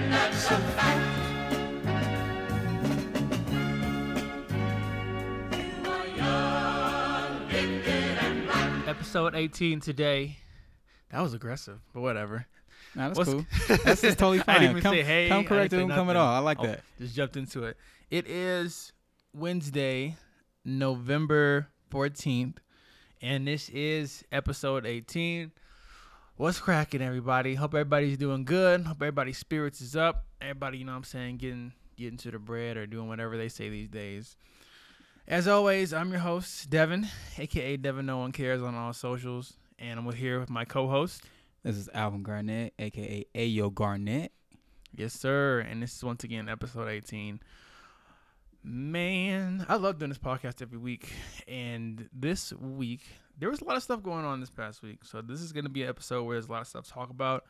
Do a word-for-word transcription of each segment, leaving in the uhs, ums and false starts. and not so fat. You are young, gifted, and black. Episode eighteen today. That was aggressive, but whatever. Nah, that's What's, cool. That's just totally fine. I didn't even come, say hey. Come correct, it didn't come at all. I like oh, that. Just jumped into it. It is Wednesday, November fourteenth, and this is episode eighteen. What's cracking, everybody? Hope everybody's doing good. Hope everybody's spirits is up. Everybody, you know what I'm saying, getting getting to the bread or doing whatever they say these days. As always, I'm your host, Devin, a k a. Devin No One Cares on all socials, and I'm here with my co-host. This is Alvin Garnett, a k a. Ayo Garnett. Yes, sir. And this is, once again, episode eighteen. Man, I love doing this podcast every week, and this week there was a lot of stuff going on this past week, so this is going to be an episode where there's a lot of stuff to talk about,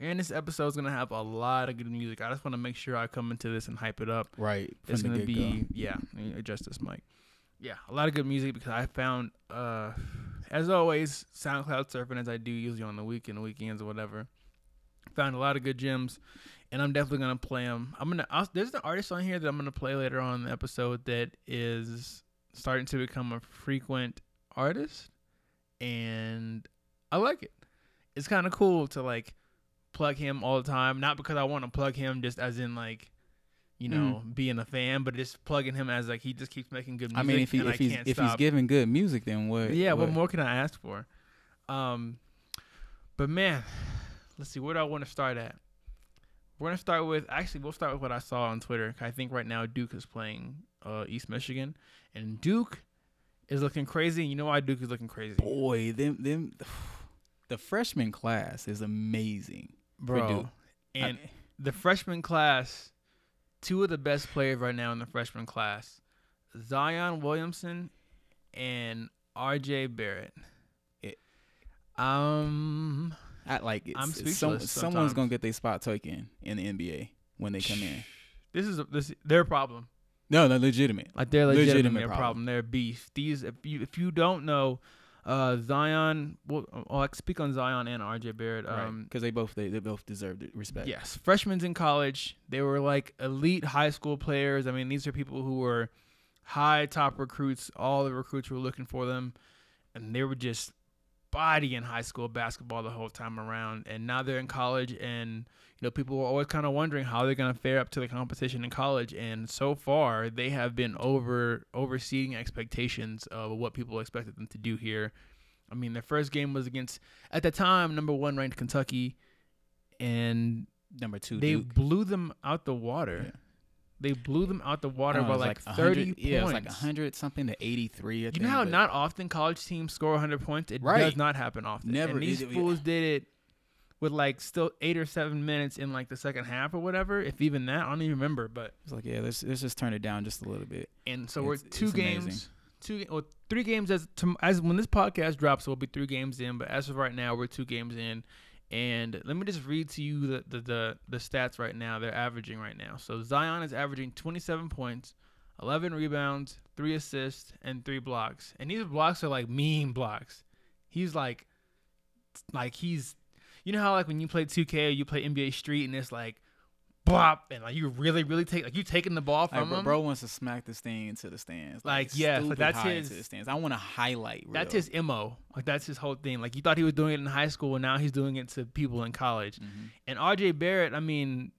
and this episode is going to have a lot of good music. I just want to make sure I come into this and hype it up. Right. It's going to be, go. yeah, adjust this mic. Yeah, a lot of good music because I found, uh, as always, SoundCloud surfing as I do usually on the weekend, weekends or whatever. Found a lot of good gems, and I'm definitely going to play them. I'm gonna, I'll, there's an artist on here that I'm going to play later on in the episode that is starting to become a frequent artist. And I like it. It's kind of cool to like plug him all the time, not because I want to plug him just as in like, you know, mm. being a fan, but just plugging him as like he just keeps making good music. I mean, if he if, he's, if he's giving good music, then what? Yeah, what? what more can I ask for? Um, but man, let's see, where do I want to start at? We're gonna start with actually we'll start with what I saw on Twitter. I think right now Duke is playing uh, East Michigan, and Duke is looking crazy. You know why Duke is looking crazy? Boy, them them the freshman class is amazing, bro. For Duke. And I, the freshman class, two of the best players right now in the freshman class, Zion Williamson and R J Barrett. It, um, I like it. I'm speechless. Some, someone's gonna get their spot taken in the N B A when they come in. This is a, this their problem. No, they're legitimate. Like they're legitimate, legitimate problem. problem. They're beef. These, if you if you don't know, uh, Zion. Well, I'll like speak on Zion and R J Barrett because um, right. they both they, they both deserve respect. Yes, freshmen in college, they were like elite high school players. I mean, these are people who were high top recruits. All the recruits were looking for them, and they were just bodying high school basketball the whole time around. And now they're in college, and you know, people were always kind of wondering how they're going to fare up to the competition in college, and so far they have been over overseeding expectations of what people expected them to do here. I mean, their first game was against, at the time, number one ranked Kentucky, and number two they Duke. blew them out the water. Yeah. They blew them out the water know, by like, like thirty points. Yeah, it was like one hundred something to eighty-three. I you think, know how not often college teams score one hundred points? It right. does not happen often. Never. And these fools did it with like still eight or seven minutes in like the second half or whatever, if even that. I don't even remember. But it's like, yeah, let's, let's just turn it down just a little bit. And so it's, we're two games, amazing. two or three games as to, as when this podcast drops, we'll be three games in. But as of right now, we're two games in. And let me just read to you the, the, the, the stats right now. They're averaging right now. So Zion is averaging twenty-seven points, eleven rebounds, three assists, and three blocks. And these blocks are like mean blocks. He's like, like he's, you know how like when you play two K or you play N B A Street and it's like, blop, and like you really, really take, like you taking the ball from like, bro, him. Bro wants to smack this thing into the stands. Like, like yeah, like that's his. The stands. I want to highlight. Real. That's his M O. Like that's his whole thing. Like you thought he was doing it in high school, and now he's doing it to people in college. Mm-hmm. And R J Barrett, I mean,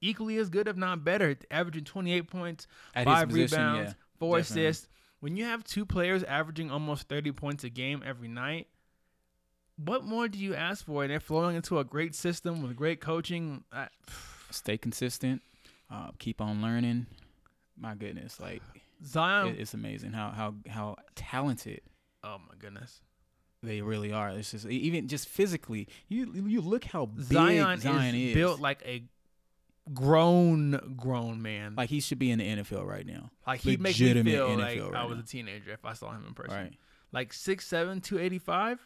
equally as good, if not better, averaging twenty-eight points, At five position, rebounds, yeah, four definitely. assists. When you have two players averaging almost thirty points a game every night, what more do you ask for? And they're flowing into a great system with great coaching. I, Stay consistent. Uh, keep on learning. My goodness, like Zion, it, it's amazing how how how talented. Oh my goodness, they really are. It's just even just physically. You you look how big Zion, Zion is, is built like a grown grown man. Like he should be in the N F L right now. Like he makes me feel N F L like right I was now. a teenager if I saw him in person. Right. Like six seven, two eighty-five.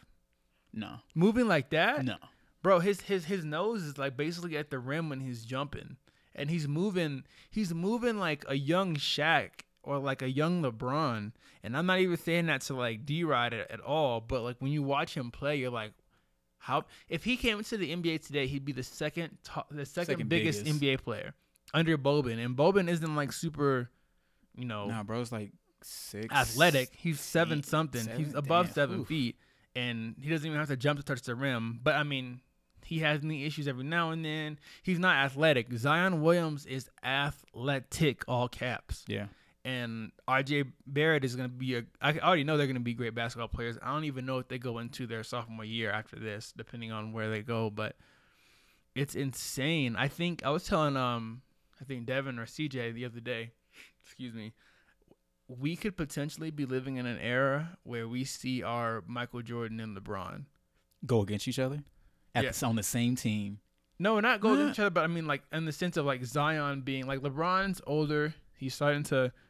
No. Moving like that? No. Bro, his his his nose is like basically at the rim when he's jumping. And he's moving he's moving like a young Shaq or like a young LeBron. And I'm not even saying that to like deride it at all, but like when you watch him play, you're like, How if he came into the N B A today, he'd be the second to, the second, second biggest, biggest N B A player under Boban, and Boban isn't like super, you know. Nah, bro, it's like six athletic. He's eight, seven something. Seven? He's above Damn. seven Oof. feet, and he doesn't even have to jump to touch the rim. But I mean, he has knee issues every now and then. He's not athletic. Zion Williams is athletic, all caps. Yeah. And R J Barrett is going to be a – I already know they're going to be great basketball players. I don't even know if they go into their sophomore year after this, depending on where they go. But it's insane. I think – I was telling um I think Devin or C J the other day, excuse me, we could potentially be living in an era where we see our Michael Jordan and LeBron go against each other at yeah. the, on the same team. No, not go against each other, but I mean like in the sense of like Zion being – like LeBron's older. He's starting to –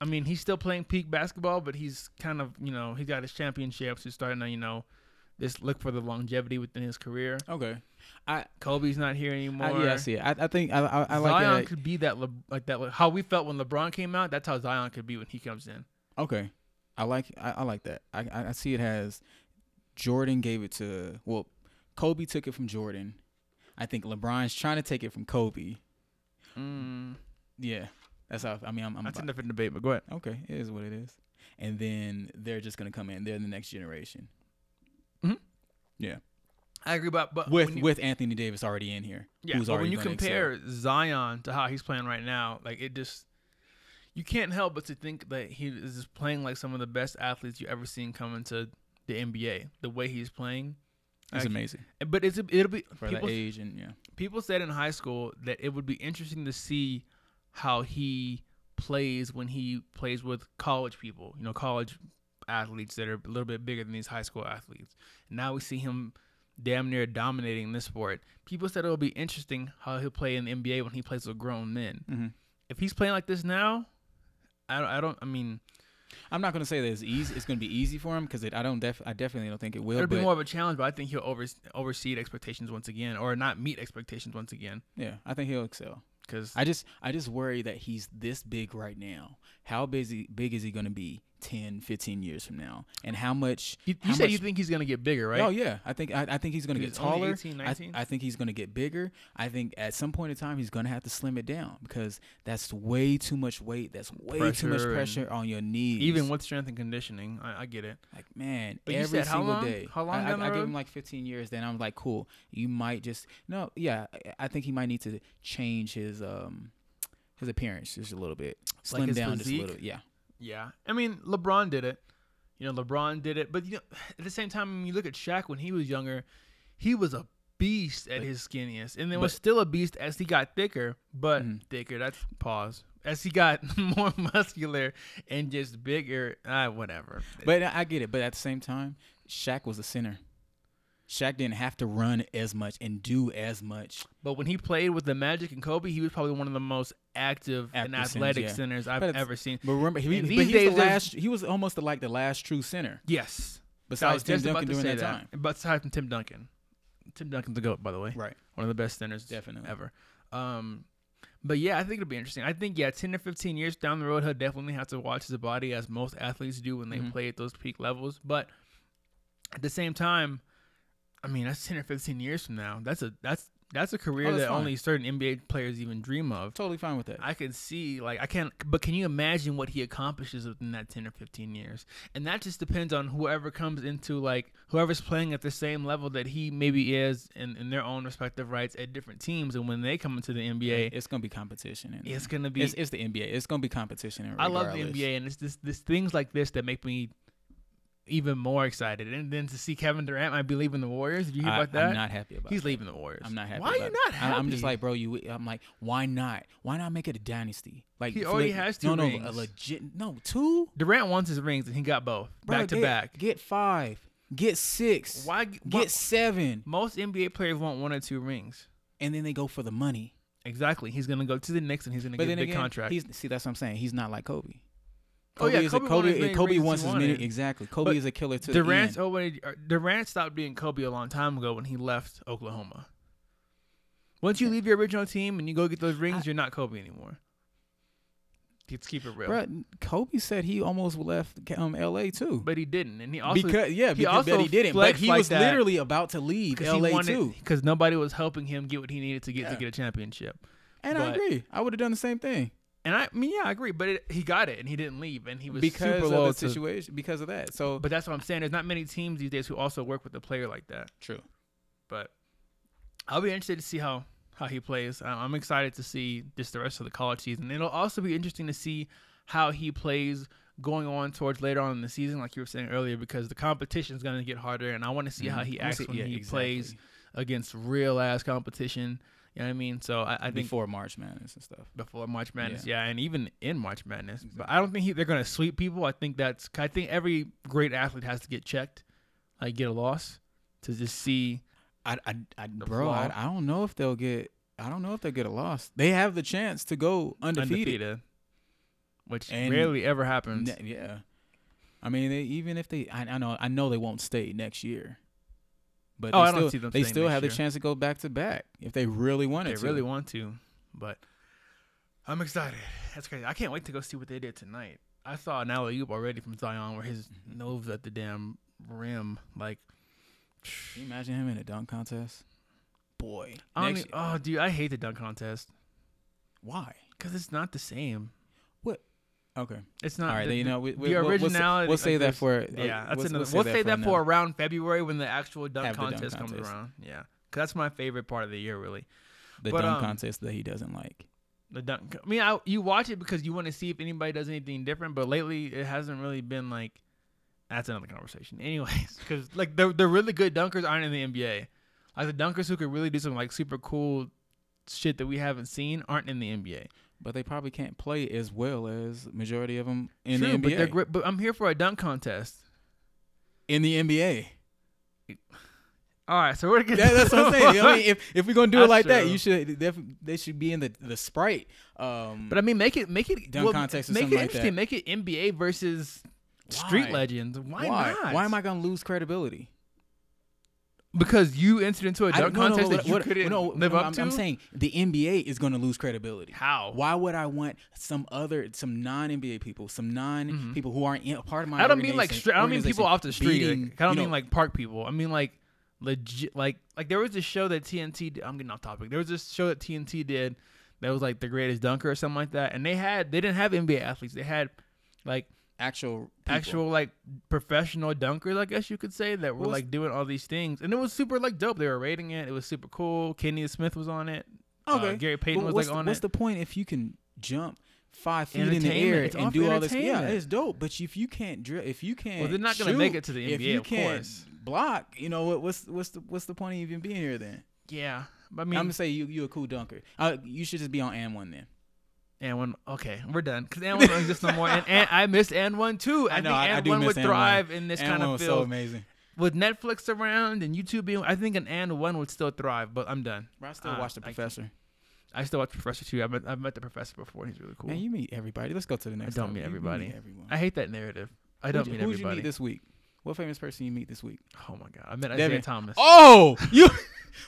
I mean, he's still playing peak basketball, but he's kind of, you know, he's got his championships. He's starting to, you know, just look for the longevity within his career. Okay. I Kobe's not here anymore. I, yeah, I see it. I, I think I, I, I like that. Zion could be that, Le, like that. How we felt when LeBron came out, that's how Zion could be when he comes in. Okay. I like I, I like that. I, I see it as Jordan gave it to, well, Kobe took it from Jordan. I think LeBron's trying to take it from Kobe. Mm. Yeah. That's how I mean. I'm. I'm That's about, a different debate, but go ahead. Okay, it is what it is. And then they're just gonna come in. They're the next generation. Mm-hmm. Yeah, I agree. But, but with you, with Anthony Davis already in here, yeah. Who's but when you compare excel. Zion to how he's playing right now, like it just, you can't help but to think that he is just playing like some of the best athletes you ever seen come into the N B A. The way he's playing, it's like, amazing. But it's it'll be for people, the age and yeah. People said in high school that it would be interesting to see how he plays when he plays with college people, you know, college athletes that are a little bit bigger than these high school athletes. Now we see him damn near dominating this sport. People said it'll be interesting how he'll play in the N B A when he plays with grown men. Mm-hmm. If he's playing like this now, I don't, I don't, I mean, I'm not going to say that it's easy. It's going to be easy for him because I don't. Def, I definitely don't think it will. It'll be more of a challenge, but I think he'll over, overseed expectations once again, or not meet expectations once again. Yeah, I think he'll excel. Cause I just I just worry that he's this big right now. How busy big is he going to be ten, fifteen years from now? And how much? You, you how said much, you think he's going to get bigger, right? Oh yeah, I think I, I think he's going to get taller. eighteen, nineteen I, I think he's going to get bigger. I think at some point in time he's going to have to slim it down because that's way too much weight. That's way pressure too much pressure on your knees. Even with strength and conditioning, I, I get it. Like man, but every you said single how long? day. How long? I, I, I give him like fifteen years. Then I'm like, cool. You might just no, yeah. I think he might need to change his um his appearance just a little bit, slim like down physique? just a little, yeah. Yeah, I mean, LeBron did it. You know, LeBron did it. But you know, at the same time, when you look at Shaq when he was younger, he was a beast at but, his skinniest. And there was still a beast as he got thicker, but mm-hmm. thicker, that's pause. As he got more muscular and just bigger, ah, whatever. But I get it. But at the same time, Shaq was a center. Shaq didn't have to run as much and do as much. But when he played with the Magic and Kobe, he was probably one of the most active, active and athletic centers, yeah. centers I've ever seen. But remember, he, but he, days, was the last, he was almost the, like the last true center. Yes. Besides Tim Duncan during that, that time. Besides from Tim Duncan. Tim Duncan's the GOAT, by the way. Right. One of the best centers definitely ever. Um, but, yeah, I think it'll be interesting. I think, yeah, ten to fifteen years down the road, he'll definitely have to watch his body as most athletes do when they mm-hmm. play at those peak levels. But at the same time, I mean, that's ten or fifteen years from now. That's a that's that's a career oh, that fine. only certain N B A players even dream of. Totally fine with that. I can see, like, I can't, but can you imagine what he accomplishes within that ten or fifteen years? And that just depends on whoever comes into, like, whoever's playing at the same level that he maybe is in, in their own respective rights at different teams. And when they come into the N B A, it's going to be competition. And it's going to be. It's, it's the N B A. It's going to be competition. And I love the N B A, and it's this, this things like this that make me even more excited. And then to see Kevin Durant might be leaving the Warriors. Did you hear I, about that? I'm not happy about it. He's that. leaving the Warriors. I'm not happy Why about are you not happy? I, I'm just like, bro, you. I'm like, why not? Why not make it a dynasty? Like He already like, has two no, rings. No, no, a legit, no, two? Durant wants his rings, and he got both, bro, back to get, back. Get five. Get six. Why? Get why, seven. Most N B A players want one or two rings. And then they go for the money. Exactly. He's going to go to the Knicks, and he's going to get a big again, contract. He's, see, that's what I'm saying. He's not like Kobe. Kobe oh yeah, Kobe, a, Kobe, Kobe wants as many. Exactly, Kobe but is a killer to Durant's the end. Already, Durant stopped being Kobe a long time ago when he left Oklahoma. Once you leave your original team and you go get those rings, I, you're not Kobe anymore. Let's keep it real. Bruh, Kobe said he almost left um, L A too, but he didn't, and he also because yeah, he because also he didn't. But he like was that literally about to leave L A wanted, too, because nobody was helping him get what he needed to get yeah. to get a championship. And but, I agree, I would have done the same thing. And I, I mean, yeah, I agree. But it, he got it, and he didn't leave, and he was because super low of the situation to, because of that. So, but that's what I'm saying. There's not many teams these days who also work with a player like that. True, but I'll be interested to see how. How he plays. I'm excited to see just the rest of the college season. It'll also be interesting to see how he plays going on towards later on in the season, like you were saying earlier, because the competition is going to get harder, and I want to see mm-hmm. how he acts see, when yeah, he exactly. plays against real-ass competition. You know what I mean? So I, I think before March Madness and stuff. Before March Madness, yeah, yeah and even in March Madness. Exactly. But I don't think he, they're going to sweep people. I think that's. I think every great athlete has to get checked, like get a loss, to just see. I, I, I bro, I, I don't know if they'll get. I don't know if they'll get a loss. They have the chance to go undefeated, undefeated which and rarely ever happens. Ne- yeah, I mean, they, even if they, I, I know, I know they won't stay next year. But oh, they I still, don't see them. They still have year. the chance to go back to back if they really wanted they to. They really want to, but I'm excited. That's crazy. I can't wait to go see what they did tonight. I saw an alley-oop already from Zion where his nose at the damn rim, like. Can you imagine him in a dunk contest? Boy. I mean, oh, dude, I hate the dunk contest. Why? Because it's not the same. What? Okay. It's not. All right, the, you know, we, we, the originality. We'll, we'll say that for. Yeah, that's we'll, another. We'll, we'll say that for now. Around February when the actual dunk Have contest dunk comes contest. Around. Yeah, because that's my favorite part of the year, really. The but, dunk um, contest that he doesn't like. The dunk. I mean, I, you watch it because you want to see if anybody does anything different, but lately it hasn't really been like. That's another conversation. Anyways, because, like, the, the really good dunkers aren't in the N B A. Like, the dunkers who could really do some, like, super cool shit that we haven't seen aren't in the N B A. But they probably can't play as well as majority of them in True, the N B A. But, they're great, but I'm here for a dunk contest. In the N B A. All right, so we're going to... That, that's what I'm saying. I mean, if, if we're going to do that's it like true. That, you should def- they should be in the, the Sprite. Um, but, I mean, make it... Make it dunk well, contest or something like that. Make it interesting. Make it N B A versus... Street Why? Legends. Why, Why not? Why am I gonna lose credibility? Because you entered into a dunk contest no, no, that you what, couldn't no, live no, up I'm, to. I'm saying the N B A is gonna lose credibility. How? Why would I want some other, some non-N B A people, some non mm-hmm. people who aren't a part of my? I don't mean like I don't mean people off the street. Beating, like, I don't you know, mean like park people. I mean like legit. Like like there was this show that T N T. Did, I'm getting off topic. There was this show that T N T did that was like the greatest dunker or something like that. And they had they didn't have N B A athletes. They had like. Actual, people. actual like professional dunkers, I guess you could say, that were like doing all these things, and it was super like dope. They were rating it; it was super cool. Kenny Smith was on it. Okay, uh, Gary Payton was like on it. What's the point if you can jump five feet in the air and do all this? Yeah, it's dope. But if you can't drill, if you can't, well, they're not gonna make it to the N B A, of course. Block, you know what? What's what's the what's the point of even being here then? Yeah, I mean, I'm gonna say you you a cool dunker. Uh, you should just be on and one then. And one, okay, we're done because and one doesn't exist no more. And, and I miss and one too. I, I know, think I, and I do one miss would thrive in this and kind one of field. So amazing with Netflix around and YouTube being. I think an and one would still thrive, but I'm done. But I still uh, watch the professor. I, I still watch the professor too. I've met, I've met the professor before. He's really cool. Man, you meet everybody. Let's go to the next. I don't time. meet everybody. Meet I hate that narrative. I don't who'd meet you, everybody. Who did you meet this week? What famous person you meet this week? Oh my god, I met Devin. Isaiah Thomas. Oh, you?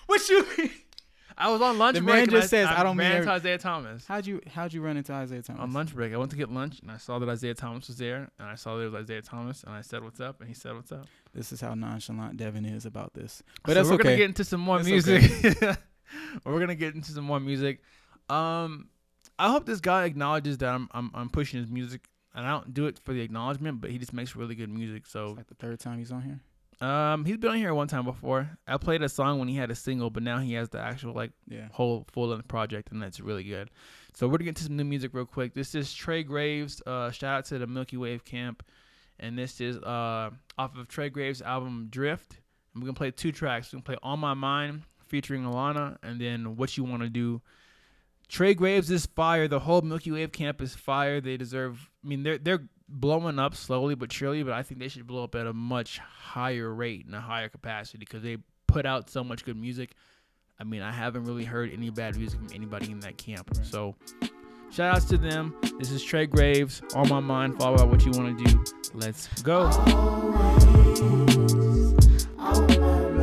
What you mean? I was on lunch break. The man break just and I, says, I, I don't mean every- Isaiah Thomas. How'd you, how'd you run into Isaiah Thomas? On lunch break. I went to get lunch, and I saw that Isaiah Thomas was there, and I saw there was Isaiah Thomas, and I said, what's up? And he said, what's up? This is how nonchalant Devin is about this. But so that's we're okay. We're going to get into some more that's music. Okay. We're going to get into some more music. Um, I hope this guy acknowledges that I'm, I'm I'm pushing his music, and I don't do it for the acknowledgement, but he just makes really good music. So it's like the third time he's on here? Um, he's been on here one time before. I played a song when he had a single, but now he has the actual like yeah. whole full-length project, and that's really good. So we're gonna get to some new music real quick. This is Trey Graves. Uh, shout out to the Milky Wave Camp, and this is uh off of Trey Graves' album Drift. And we're gonna play two tracks. We're gonna play On My Mind featuring Lona, and then What You Wanna Do. Trey Graves is fire. The whole Milky Wave Camp is fire. They deserve. I mean, they're they're. blowing up slowly but surely, but I think they should blow up at a much higher rate and a higher capacity because they put out so much good music. I mean, I haven't really heard any bad music from anybody in that camp. Right. So shout outs to them. This is Trey Graves, On My Mind, follow out What You Want to Do. Let's go. Always, always. Always, always.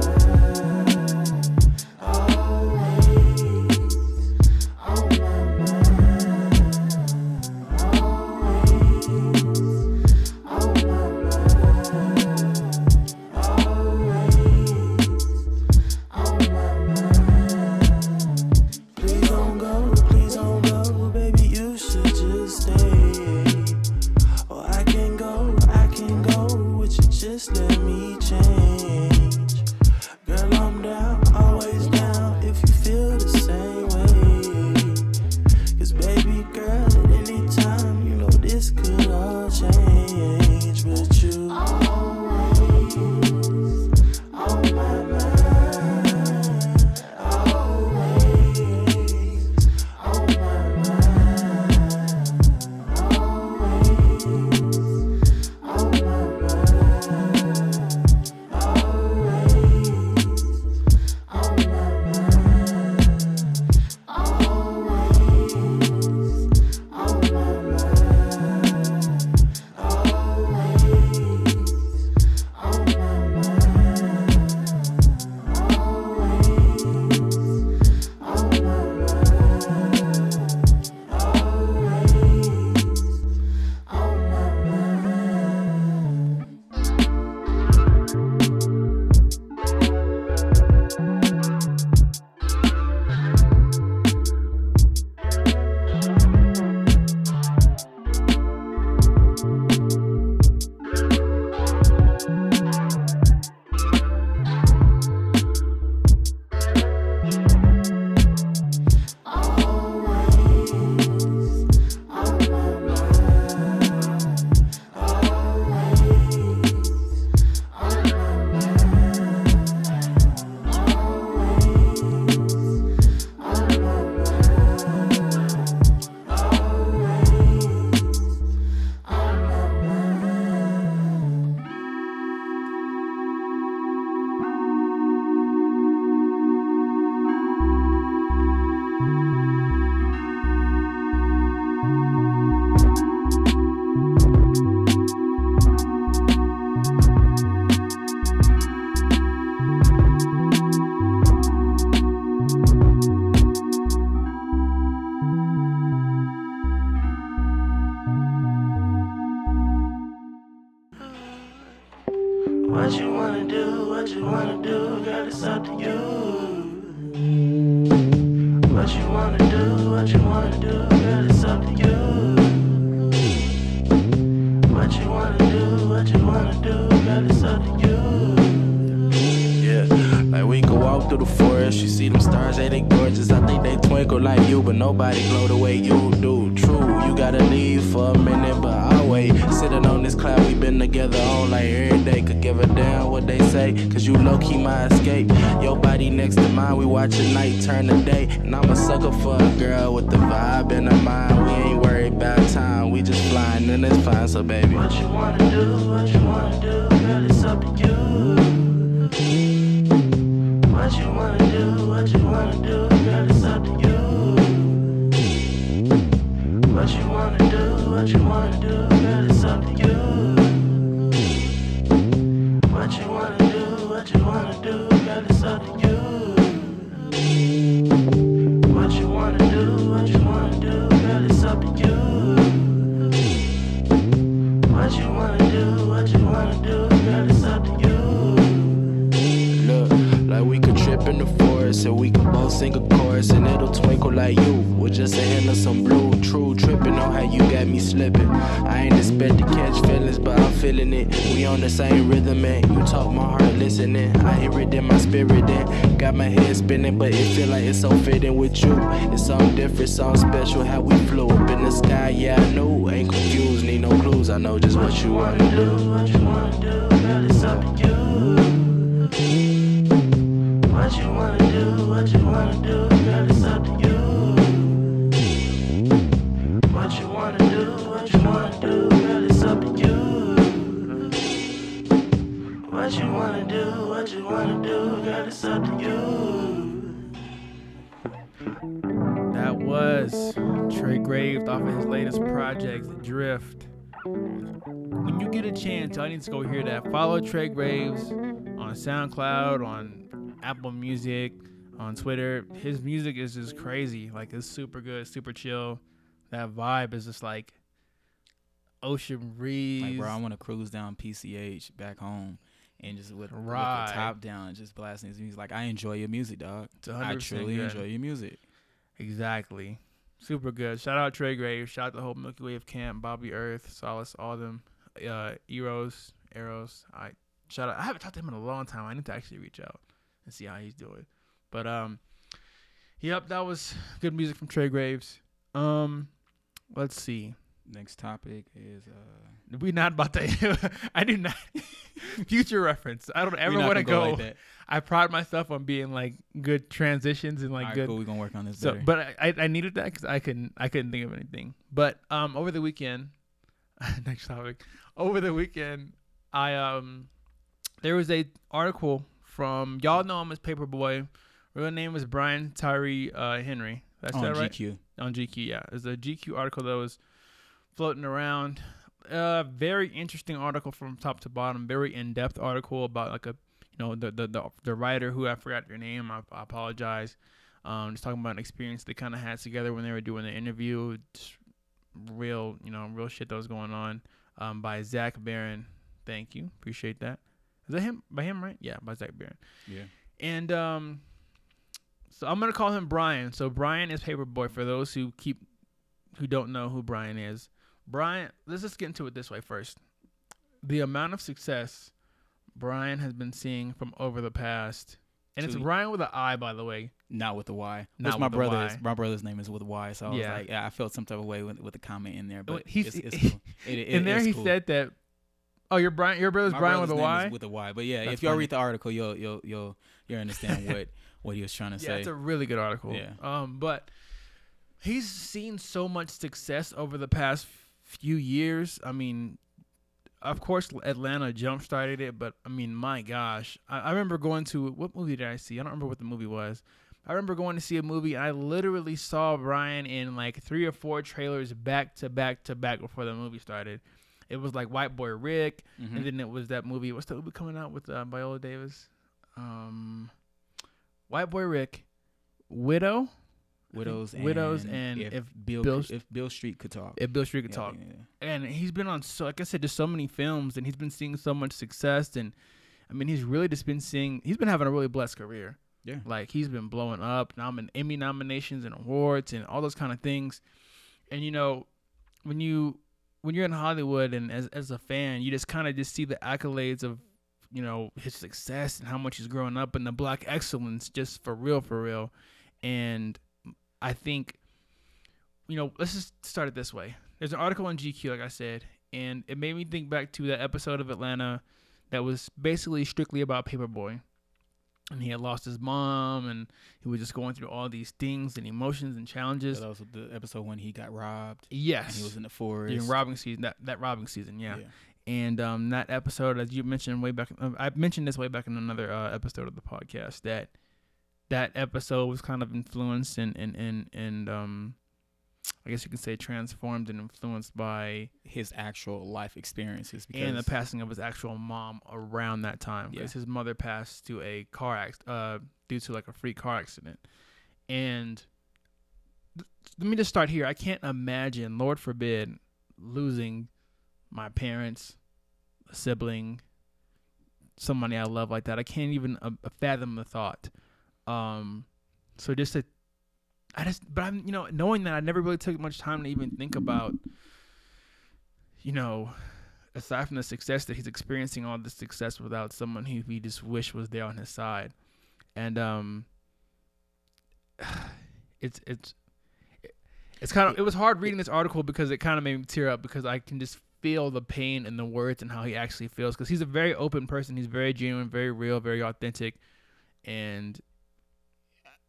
What you wanna do, girl, it's up to you. What you wanna do, what you wanna do, girl, it's up to you. Yeah, like we can walk through the forest, you see them stars, ain't they gorgeous? I think they twinkle like you, but nobody glow the way you do. True, you gotta leave for a minute, but I'll wait. Sitting on this cloud, we been together all like every day. Could give a damn what they say, cause you low-key my escape. Your body next to mine, we watchin' night turn to day. And I'm a sucker for a girl with the vibe in her mind. We ain't worried about time, we just flyin' and it's fine, so baby. What you wanna do, what you wanna do, girl, it's up to you. What you wanna do, what you wanna do, girl, it's up to you. What you wanna do, what you wanna do, girl, it's up to you. What you wanna do, what you wanna do, girl, it's up to you. What you wanna do, what you wanna do, girl, it's up to you. What you wanna do, what you wanna do, girl, it's up to you. Look, like we could trip in the forest and we could both sing a chorus and it'll twinkle like you. With just a hint of some blue, true, tripping on how you got me slipping. I ain't expect to catch feelings, but I'm feeling it. We on the same rhythm, and you talk my heart listening. I hear it in my spirit, then got my head spinning, but it feel like it's so fitting with you. It's something different, something special. How we flew up in the sky, yeah, I knew. Ain't confused, need no clues. I know just what, what you wanna do, what you wanna do, girl, it's up to you. What you wanna do, what you wanna do, girl, it's up to you. What you wanna do, what you wanna do, girl, it's up to you. What you wanna do, what you wanna do, girl, it's up to you. That was Trey Graves off of his latest project, Drift. When you get a chance, y'all need to go hear that. Follow Trey Graves on SoundCloud, on Apple Music, on Twitter. His music is just crazy. Like, it's super good, super chill. That vibe is just like ocean breeze. Like, bro, I want to cruise down P C H back home. And just with, right. with the top down, just blasting his music. Like, I enjoy your music, dog. I truly good. enjoy your music. Exactly. Super good. Shout out Trey Graves. Shout out the whole Milky Wave Camp, Bobby Earth, Solace, all them. Uh, Eros, Eros. I shout out. I haven't talked to him in a long time. I need to actually reach out and see how he's doing. But, um, yep, that was good music from Trey Graves. Um, let's see. Next topic is uh we not about to I do not future reference. I don't ever want to go, go like that. I pride myself on being like good transitions and like right, good. Cool, we're gonna work on this. So, but I, I needed that because I couldn't I couldn't think of anything. But um over the weekend, next topic. Over the weekend, I um there was a article from y'all know him as Paperboy. Real name was Bryan Tyree uh, Henry. That's on that right? G Q. On G Q, yeah. It's a G Q article that was floating around. A uh, very interesting article from top to bottom. Very in-depth article about like a, you know, the the the, the writer who I forgot their name. I, I apologize. Um, just talking about an experience they kind of had together when they were doing the interview. Just real, you know, real shit that was going on. Um, by Zach Barron. Thank you, appreciate that. Is that him? By him, right? Yeah, by Zach Barron. Yeah. And um, so I'm gonna call him Bryan. So Bryan is Paperboy for those who keep who don't know who Bryan is. Bryan, let's just get into it this way first. The amount of success Bryan has been seeing from over the past, and Sweet. It's Bryan with an I, by the way, not with the Y. That's my brother's. My brother's name is with a Y, so I yeah. was like, yeah, I felt some type of way with, with the comment in there, but he's, it's, it's cool. It, it, in there he cool. said that. Oh, your Bryan, your brother's my Bryan brother's with a Y. With a Y, but yeah, That's if y'all funny. Read the article, you'll you'll you'll you'll understand what what he was trying to yeah, say. Yeah, it's a really good article. Yeah. Um, but he's seen so much success over the past few years. I mean, of course, Atlanta jump started it, but I mean, my gosh, I, I remember going to what movie did I see? I don't remember what the movie was. I remember going to see a movie. And I literally saw Bryan in like three or four trailers back to back to back before the movie started. It was like White Boy Rick, mm-hmm. and then it was that movie. What's the movie coming out with uh, Viola Davis? Um, White Boy Rick, Widow. Widows and, Widows and if, if Bill Bill if Bill Street could talk. If Bill Street could yeah, talk. Yeah. And he's been on, so like I said, just so many films, and he's been seeing so much success. And I mean, he's really just been seeing, he's been having a really blessed career. Yeah. Like, he's been blowing up, nom- Emmy nominations and awards and all those kind of things. And, you know, when, you, when you're in Hollywood and as as a fan, you just kind of just see the accolades of, you know, his success and how much he's growing up and the black excellence just for real, for real. And I think, you know, let's just start it this way. There's an article on G Q, like I said, and it made me think back to that episode of Atlanta that was basically strictly about Paperboy. And he had lost his mom, and he was just going through all these things and emotions and challenges. Yeah, that was the episode when he got robbed. Yes. And he was in the forest. During robbing season, that, that robbing season, yeah. yeah. And um, that episode, as you mentioned way back, I mentioned this way back in another uh, episode of the podcast, that that episode was kind of influenced and, and, and, and um, I guess you can say transformed and influenced by his actual life experiences. Because and the passing of his actual mom around that time. Because yeah. his mother passed to a car accident, uh, due to like a freak car accident. And th- let me just start here. I can't imagine, Lord forbid, losing my parents, a sibling, somebody I love like that. I can't even uh, fathom the thought. Um, so just to, I just, but I'm, you know, knowing that I never really took much time to even think about, you know, aside from the success that he's experiencing, all this success without someone who he just wished was there on his side. And, um, it's, it's, it's kind of, it was hard reading this article because it kind of made me tear up because I can just feel the pain in the words and how he actually feels, because he's a very open person. He's very genuine, very real, very authentic. And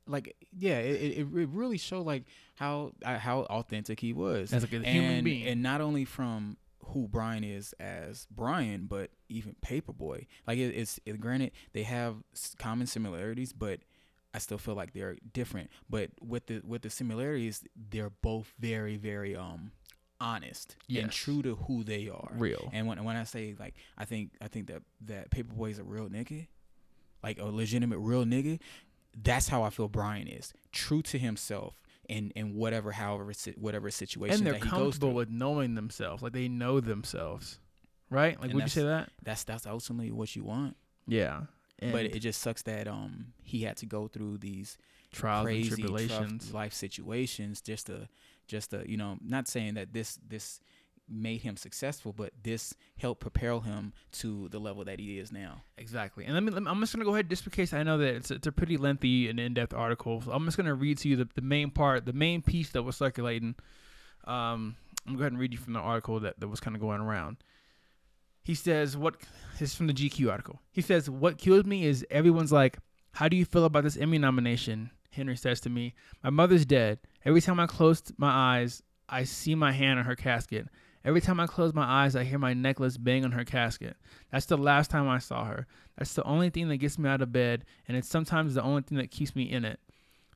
like, yeah, it, it really showed like how how authentic he was as like a and, human being, and not only from who Bryan is as Bryan, but even Paperboy. Like it, it's it, granted they have common similarities, but I still feel like they're different. But with the with the similarities, they're both very very um. honest yes. and true to who they are, real. And when when I say like I think I think that that Paperboy is a real nigga, like a legitimate real nigga. That's how I feel Bryan is, true to himself in in whatever however whatever situation. And they're that he comfortable goes through. With knowing themselves, like they know themselves, right? Like and would you say that? That's that's ultimately what you want. Yeah, and but it just sucks that um he had to go through these trials crazy and tribulations, life situations just to. Just a, you know, not saying that this this made him successful, but this helped propel him to the level that he is now. Exactly. And let me, let me I'm just going to go ahead, just in case I know that it's, it's a pretty lengthy and in-depth article. So I'm just going to read to you the, the main part, the main piece that was circulating. Um, I'm going to go ahead and read you from the article that, that was kind of going around. He says, what, this is from the G Q article. He says, what kills me is everyone's like, how do you feel about this Emmy nomination? Henry says to me, my mother's dead. Every time I close my eyes, I see my hand on her casket. Every time I close my eyes, I hear my necklace bang on her casket. That's the last time I saw her. That's the only thing that gets me out of bed, and it's sometimes the only thing that keeps me in it.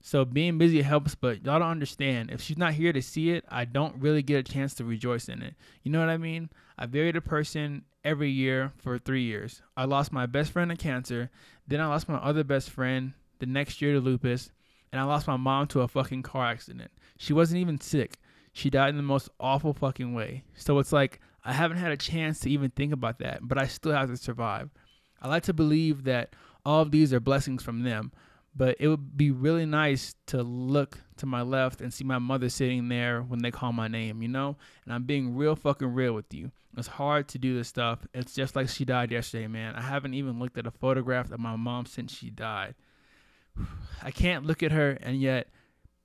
So being busy helps, but y'all don't understand. If she's not here to see it, I don't really get a chance to rejoice in it. You know what I mean? I buried a person every year for three years. I lost my best friend to cancer. Then I lost my other best friend the next year to lupus. And I lost my mom to a fucking car accident. She wasn't even sick. She died in the most awful fucking way. So it's like, I haven't had a chance to even think about that, but I still have to survive. I like to believe that all of these are blessings from them, but it would be really nice to look to my left and see my mother sitting there when they call my name, you know? And I'm being real fucking real with you. It's hard to do this stuff. It's just like she died yesterday, man. I haven't even looked at a photograph of my mom since she died. I can't look at her, and yet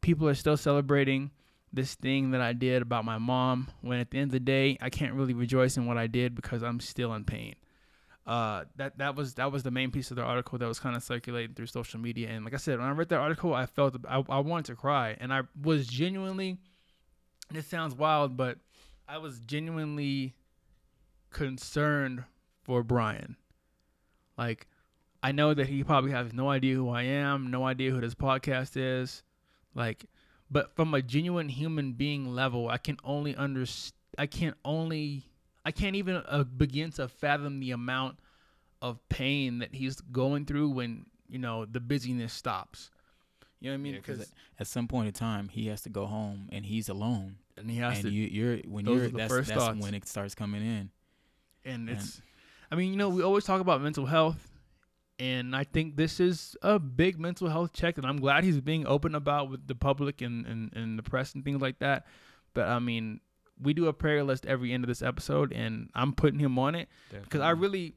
people are still celebrating this thing that I did about my mom, when at the end of the day, I can't really rejoice in what I did because I'm still in pain. Uh, that that was that was the main piece of the article that was kind of circulating through social media. And like I said, when I read that article, I felt I, I wanted to cry. And I was genuinely, this sounds wild, but I was genuinely concerned for Bryan. Like, I know that he probably has no idea who I am, no idea who this podcast is, like, but from a genuine human being level, I can only underst- I can only, I can't even uh, begin to fathom the amount of pain that he's going through when, you know, the busyness stops. You know what I mean? Because yeah, at some point in time, he has to go home and he's alone. And he has and to. You, you're when those you're are the that's, first that's thoughts. When it starts coming in. And it's, and, I mean, you know, we always talk about mental health. And I think this is a big mental health check, and I'm glad he's being open about with the public and, and, and the press and things like that. But, I mean, we do a prayer list every end of this episode, and I'm putting him on it. Definitely. Because I really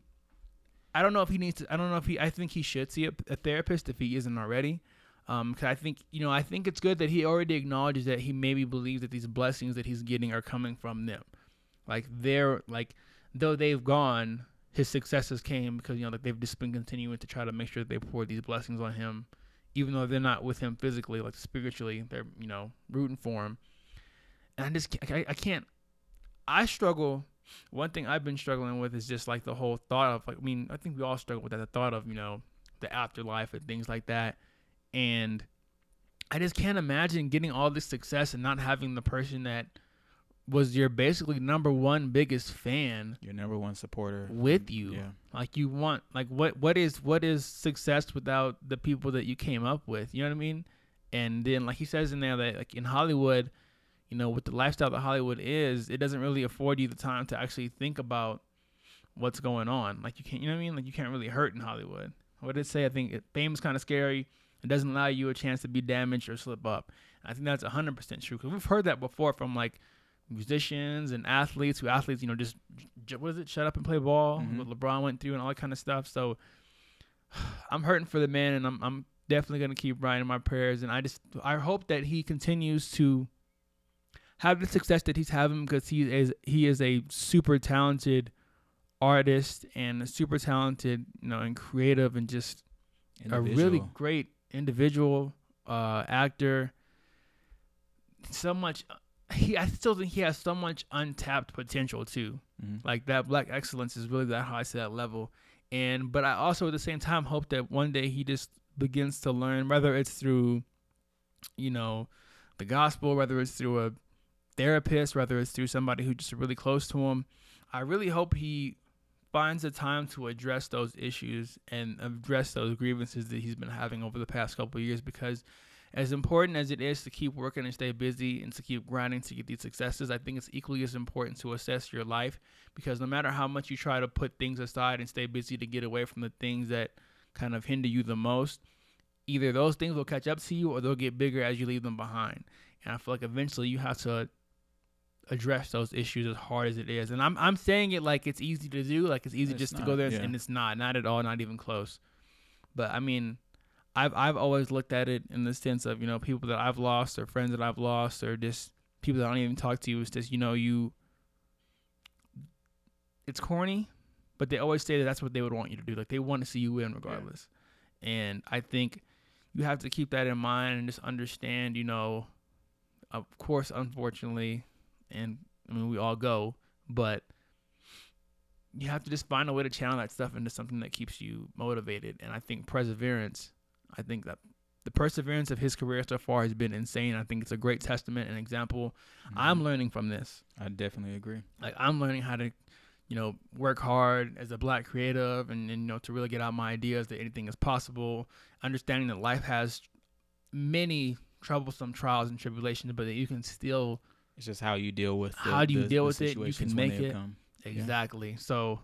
– I don't know if he needs to – I don't know if he – I think he should see a, a therapist if he isn't already. Um, because I think – you know, I think it's good that he already acknowledges that he maybe believes that these blessings that he's getting are coming from them. Like, they're – like, though they've gone – his successes came because, you know, like they've just been continuing to try to make sure that they pour these blessings on him, even though they're not with him physically, like spiritually, they're, you know, rooting for him. And I just can't, I, I can't, I struggle. One thing I've been struggling with is just like the whole thought of, like, I mean, I think we all struggle with that, the thought of, you know, the afterlife and things like that. And I just can't imagine getting all this success and not having the person that was your basically number one biggest fan, your number one supporter with you. Yeah. Like you want, like what, what is, what is success without the people that you came up with? You know what I mean? And then like he says in there that like in Hollywood, you know, with the lifestyle that Hollywood is, it doesn't really afford you the time to actually think about what's going on. Like you can't, you know what I mean? Like you can't really hurt in Hollywood. What did it say? I think it, fame's kind of scary. It doesn't allow you a chance to be damaged or slip up. And I think that's a hundred percent true. Cause we've heard that before from like, musicians and athletes who athletes, you know, just, what is it? Shut up and play ball. Mm-hmm. What LeBron went through and all that kind of stuff. So I'm hurting for the man, and I'm I'm definitely going to keep Bryan in my prayers. And I just, I hope that he continues to have the success that he's having, because he is, he is a super talented artist and a super talented, you know, and creative and just individual. A really great individual, uh, actor. So much, He, I still think he has so much untapped potential too. Mm-hmm. Like that black excellence is really that high to that level. And but I also at the same time hope that one day he just begins to learn, whether it's through, you know, the gospel, whether it's through a therapist, whether it's through somebody who's just really close to him. I really hope he finds the time to address those issues and address those grievances that he's been having over the past couple of years, because as important as it is to keep working and stay busy and to keep grinding to get these successes, I think it's equally as important to assess your life, because no matter how much you try to put things aside and stay busy to get away from the things that kind of hinder you the most, either those things will catch up to you or they'll get bigger as you leave them behind. And I feel like eventually you have to address those issues as hard as it is. And I'm I'm saying it like it's easy to do, like it's easy it's just not, to go there, yeah. And it's not, not at all, not even close. But I mean... I've I've always looked at it in the sense of, you know, people that I've lost or friends that I've lost or just people that I don't even talk to. It's just, you know, you, it's corny, but they always say that that's what they would want you to do. Like they want to see you win regardless. Yeah. And I think you have to keep that in mind and just understand, you know, of course, unfortunately, and I mean, we all go, but you have to just find a way to channel that stuff into something that keeps you motivated. And I think perseverance, I think that the perseverance of his career so far has been insane. I think it's a great testament and example. Mm-hmm. I'm learning from this. I definitely agree. Like I'm learning how to, you know, work hard as a black creative and, and you know, to really get out my ideas that anything is possible. Understanding that life has many troublesome trials and tribulations, but that you can still. It's just how you deal with it. How do you the, deal with it? You can make it. Come. Exactly. Yeah. So,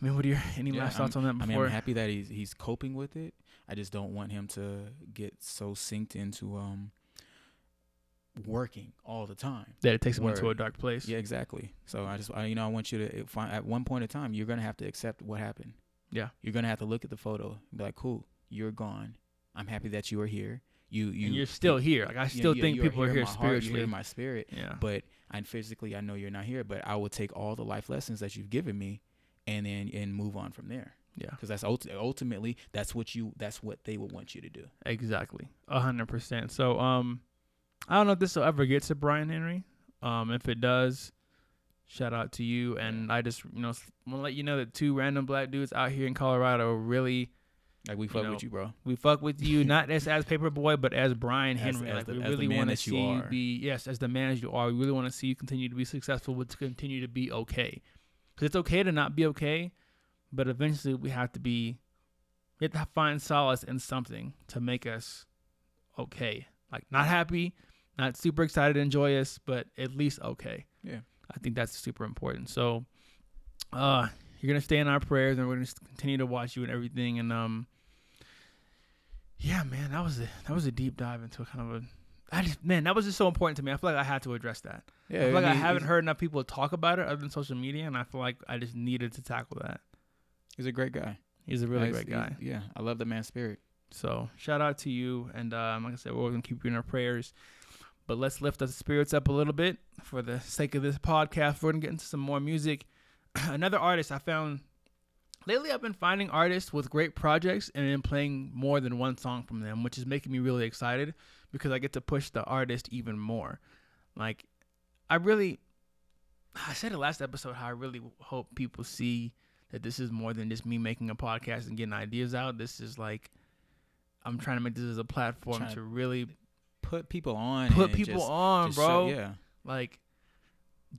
I mean, what are your any yeah, last thoughts I'm, on that? Before? I mean, I'm happy that he's he's coping with it. I just don't want him to get so synced into um, working all the time that it takes him into a dark place. Yeah, exactly. So I just, I, you know, I want you to find at one point in time, you're going to have to accept what happened. Yeah. You're going to have to look at the photo and be like, cool, you're gone. I'm happy that you were here. You, you, and you're still here. Like I still you know, think you're, people you're are here spiritually. Heart, you're in my spirit. Yeah. But and physically, I know you're not here, but I will take all the life lessons that you've given me and then, and move on from there. Yeah, because that's ulti- ultimately that's what you that's what they would want you to do. Exactly, a hundred percent. So, um, I don't know if this will ever get to Bryan Henry. Um, if it does, shout out to you. And I just you know want to let you know that two random black dudes out here in Colorado really like we fuck you know, with you, bro. We fuck with you, not as as Paperboy, but as Bryan Henry. As, like as we the, really want to see you, you be yes, as the man as you are. We really want to see you continue to be successful, but to continue to be okay, because it's okay to not be okay. But eventually, we have to be, we have to find solace in something to make us okay. Like, not happy, not super excited and joyous, but at least okay. Yeah. I think that's super important. So, uh, you're going to stay in our prayers, and we're going to continue to watch you and everything. And um, yeah, man, that was a, that was a deep dive into kind of a. I just, man, that was just so important to me. I feel like I had to address that. Yeah, I feel like I haven't heard enough people talk about it other than social media, and I feel like I just needed to tackle that. He's a great guy. He's a really yeah, great guy. Yeah, I love the man's spirit. So shout out to you, and um, like I said, we're going to keep you in our prayers. But let's lift our spirits up a little bit for the sake of this podcast. We're going to get into some more music. Another artist I found lately, I've been finding artists with great projects and then playing more than one song from them, which is making me really excited, because I get to push the artist even more. Like, I really, I said it last episode how I really hope people see that this is more than just me making a podcast and getting ideas out. This is like, I'm trying to make this as a platform to really put people on. Put people just, on, just bro. Show, yeah. Like,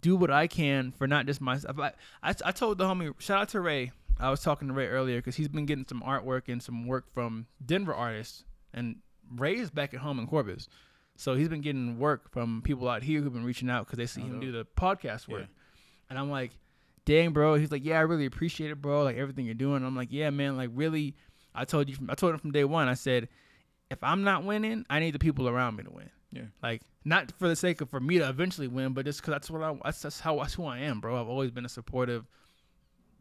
do what I can for not just myself. I, I, I told the homie, shout out to Ray. I was talking to Ray earlier because he's been getting some artwork and some work from Denver artists, and Ray is back at home in Corpus, so he's been getting work from people out here who've been reaching out because they see him do the podcast work. Yeah. And I'm like, dang, bro. He's like, yeah, I really appreciate it, bro. Like, everything you're doing. And I'm like, yeah, man. Like, really, I told you, from, I told him from day one. I said, if I'm not winning, I need the people around me to win. Yeah. Like, not for the sake of for me to eventually win, but just because that's what I. That's, that's how that's who I am, bro. I've always been a supportive.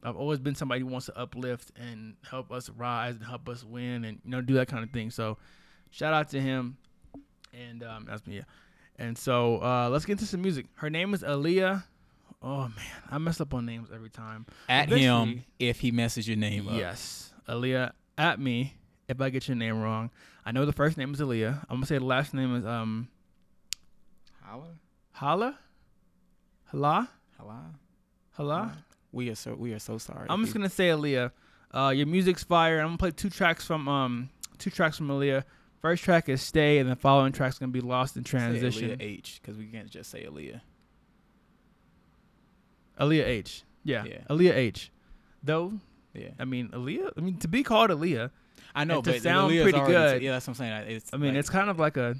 I've always been somebody who wants to uplift and help us rise and help us win and, you know, do that kind of thing. So. Shout out to him, and um, that's me. Yeah. And so uh, let's get into some music. Her name is Aliyah. Oh man, I mess up on names every time. At Eventually, him if he messes your name up. Yes, Aliyah at me if I get your name wrong. I know the first name is Aliyah. I'm gonna say the last name is um. Hala. Hala. Hala. Hala. Hala. We are so we are so sorry. I'm just gonna say Aliyah. Uh, your music's fire. I'm gonna play two tracks from um two tracks from Aliyah. First track is Stay, and the following track's going to be Lost in Translation. Say Aliyah H, because we can't just say Aliyah. Aliyah H. Yeah. yeah. Aliyah H. Though, yeah. I mean, Aliyah, I mean, to be called Aliyah. I know, but to sound Aaliyah's pretty good. T- yeah, that's what I'm saying. It's I mean, like, it's kind of like a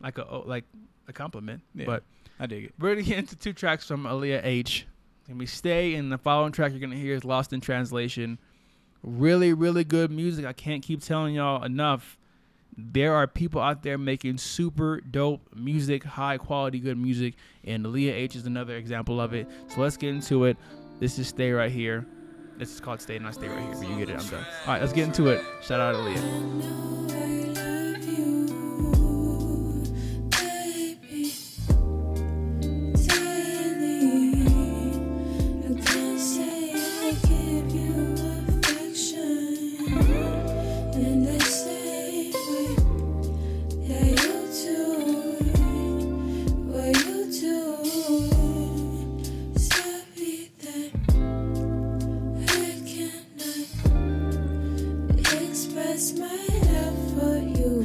like a, like a compliment, yeah, but I dig it. We're going to get into two tracks from Aliyah H. It's going to be Stay, and the following track you're going to hear is Lost in Translation. Really, really good music. I can't keep telling y'all enough. There are people out there making super dope music, high quality, good music, and Aliyah H is another example of it. So let's get into it. This is Stay right here. This is called Stay, and I Stay right here. But you get it, I'm done. All right, let's get into it. Shout out Aliyah. My love for you.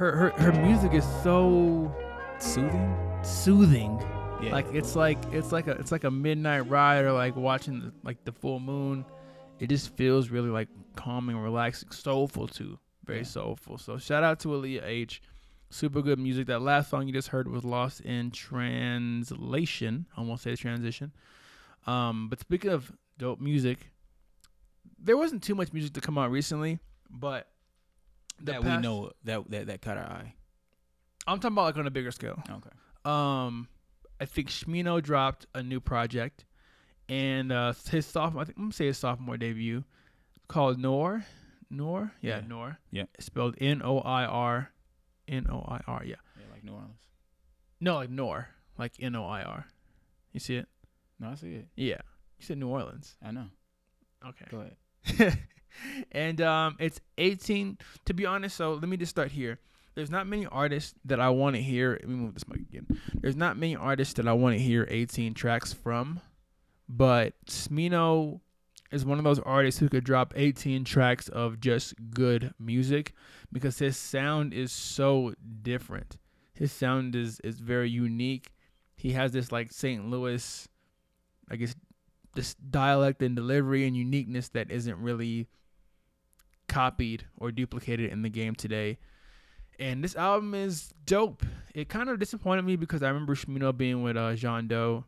her her, her music is so soothing. Soothing. Yeah. Like it's like it's like a it's like a midnight ride, or like watching the, like the full moon. It just feels really like calming, relaxing, soulful too. Very yeah. soulful. So shout out to Aliyah H. Super good music. That last song you just heard was Lost in Translation. Almost said transition. Um, but speaking of dope music, there wasn't too much music to come out recently, but the that past, we know that, that that caught our eye. I'm talking about like on a bigger scale. Okay. Um, I think Smino dropped a new project, and uh, his sophomore. I think I'm gonna say his sophomore debut, called Noir. Noir. Yeah, yeah. Noir. Yeah. It's spelled N O I R N O I R, yeah. Yeah, like New Orleans. No, like Noir. Like N O I R. You see it? No, I see it. Yeah. You said New Orleans. I know. Okay. Go ahead. And um, it's eighteen. To be honest, so let me just start here. There's not many artists that I want to hear. Let me move this mic again. There's not many artists that I want to hear eighteen tracks from, but Smino is one of those artists who could drop eighteen tracks of just good music because his sound is so different. His sound is, is very unique. He has this like Saint Louis, I guess, this dialect and delivery and uniqueness that isn't really copied or duplicated in the game today. And this album is dope. It kind of disappointed me because I remember Smino being with uh, John Doe,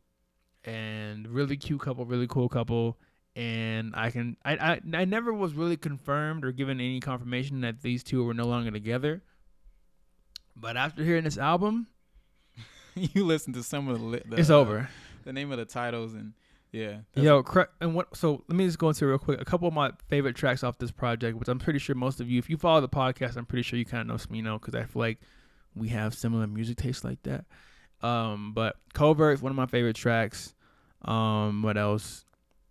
and really cute couple, really cool couple. And I can I, I I never was really confirmed or given any confirmation that these two were no longer together. But after hearing this album, you listen to some of the, li- the it's over. Uh, the name of the titles and yeah. Yo, cra- and what? So let me just go into it real quick. A couple of my favorite tracks off this project, which I'm pretty sure most of you, if you follow the podcast, I'm pretty sure you kind of know Smino because I feel like we have similar music tastes like that. Um, but Covert is one of my favorite tracks. Um, what else?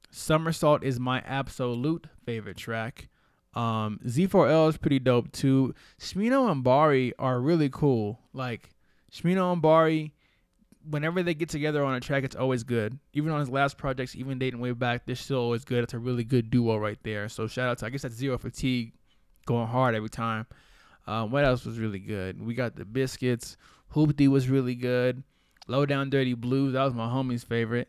Somersault is my absolute favorite track. Um, Z four L is pretty dope too. Smino and Bari are really cool. Like Smino and Bari, whenever they get together on a track, it's always good. Even on his last projects, even dating way back, they're still always good. It's a really good duo right there. So shout out to, I guess that's Zero Fatigue, going hard every time. Um, what else was really good? We got the Biscuits. Hoopty was really good. Low Down Dirty Blues, that was my homie's favorite.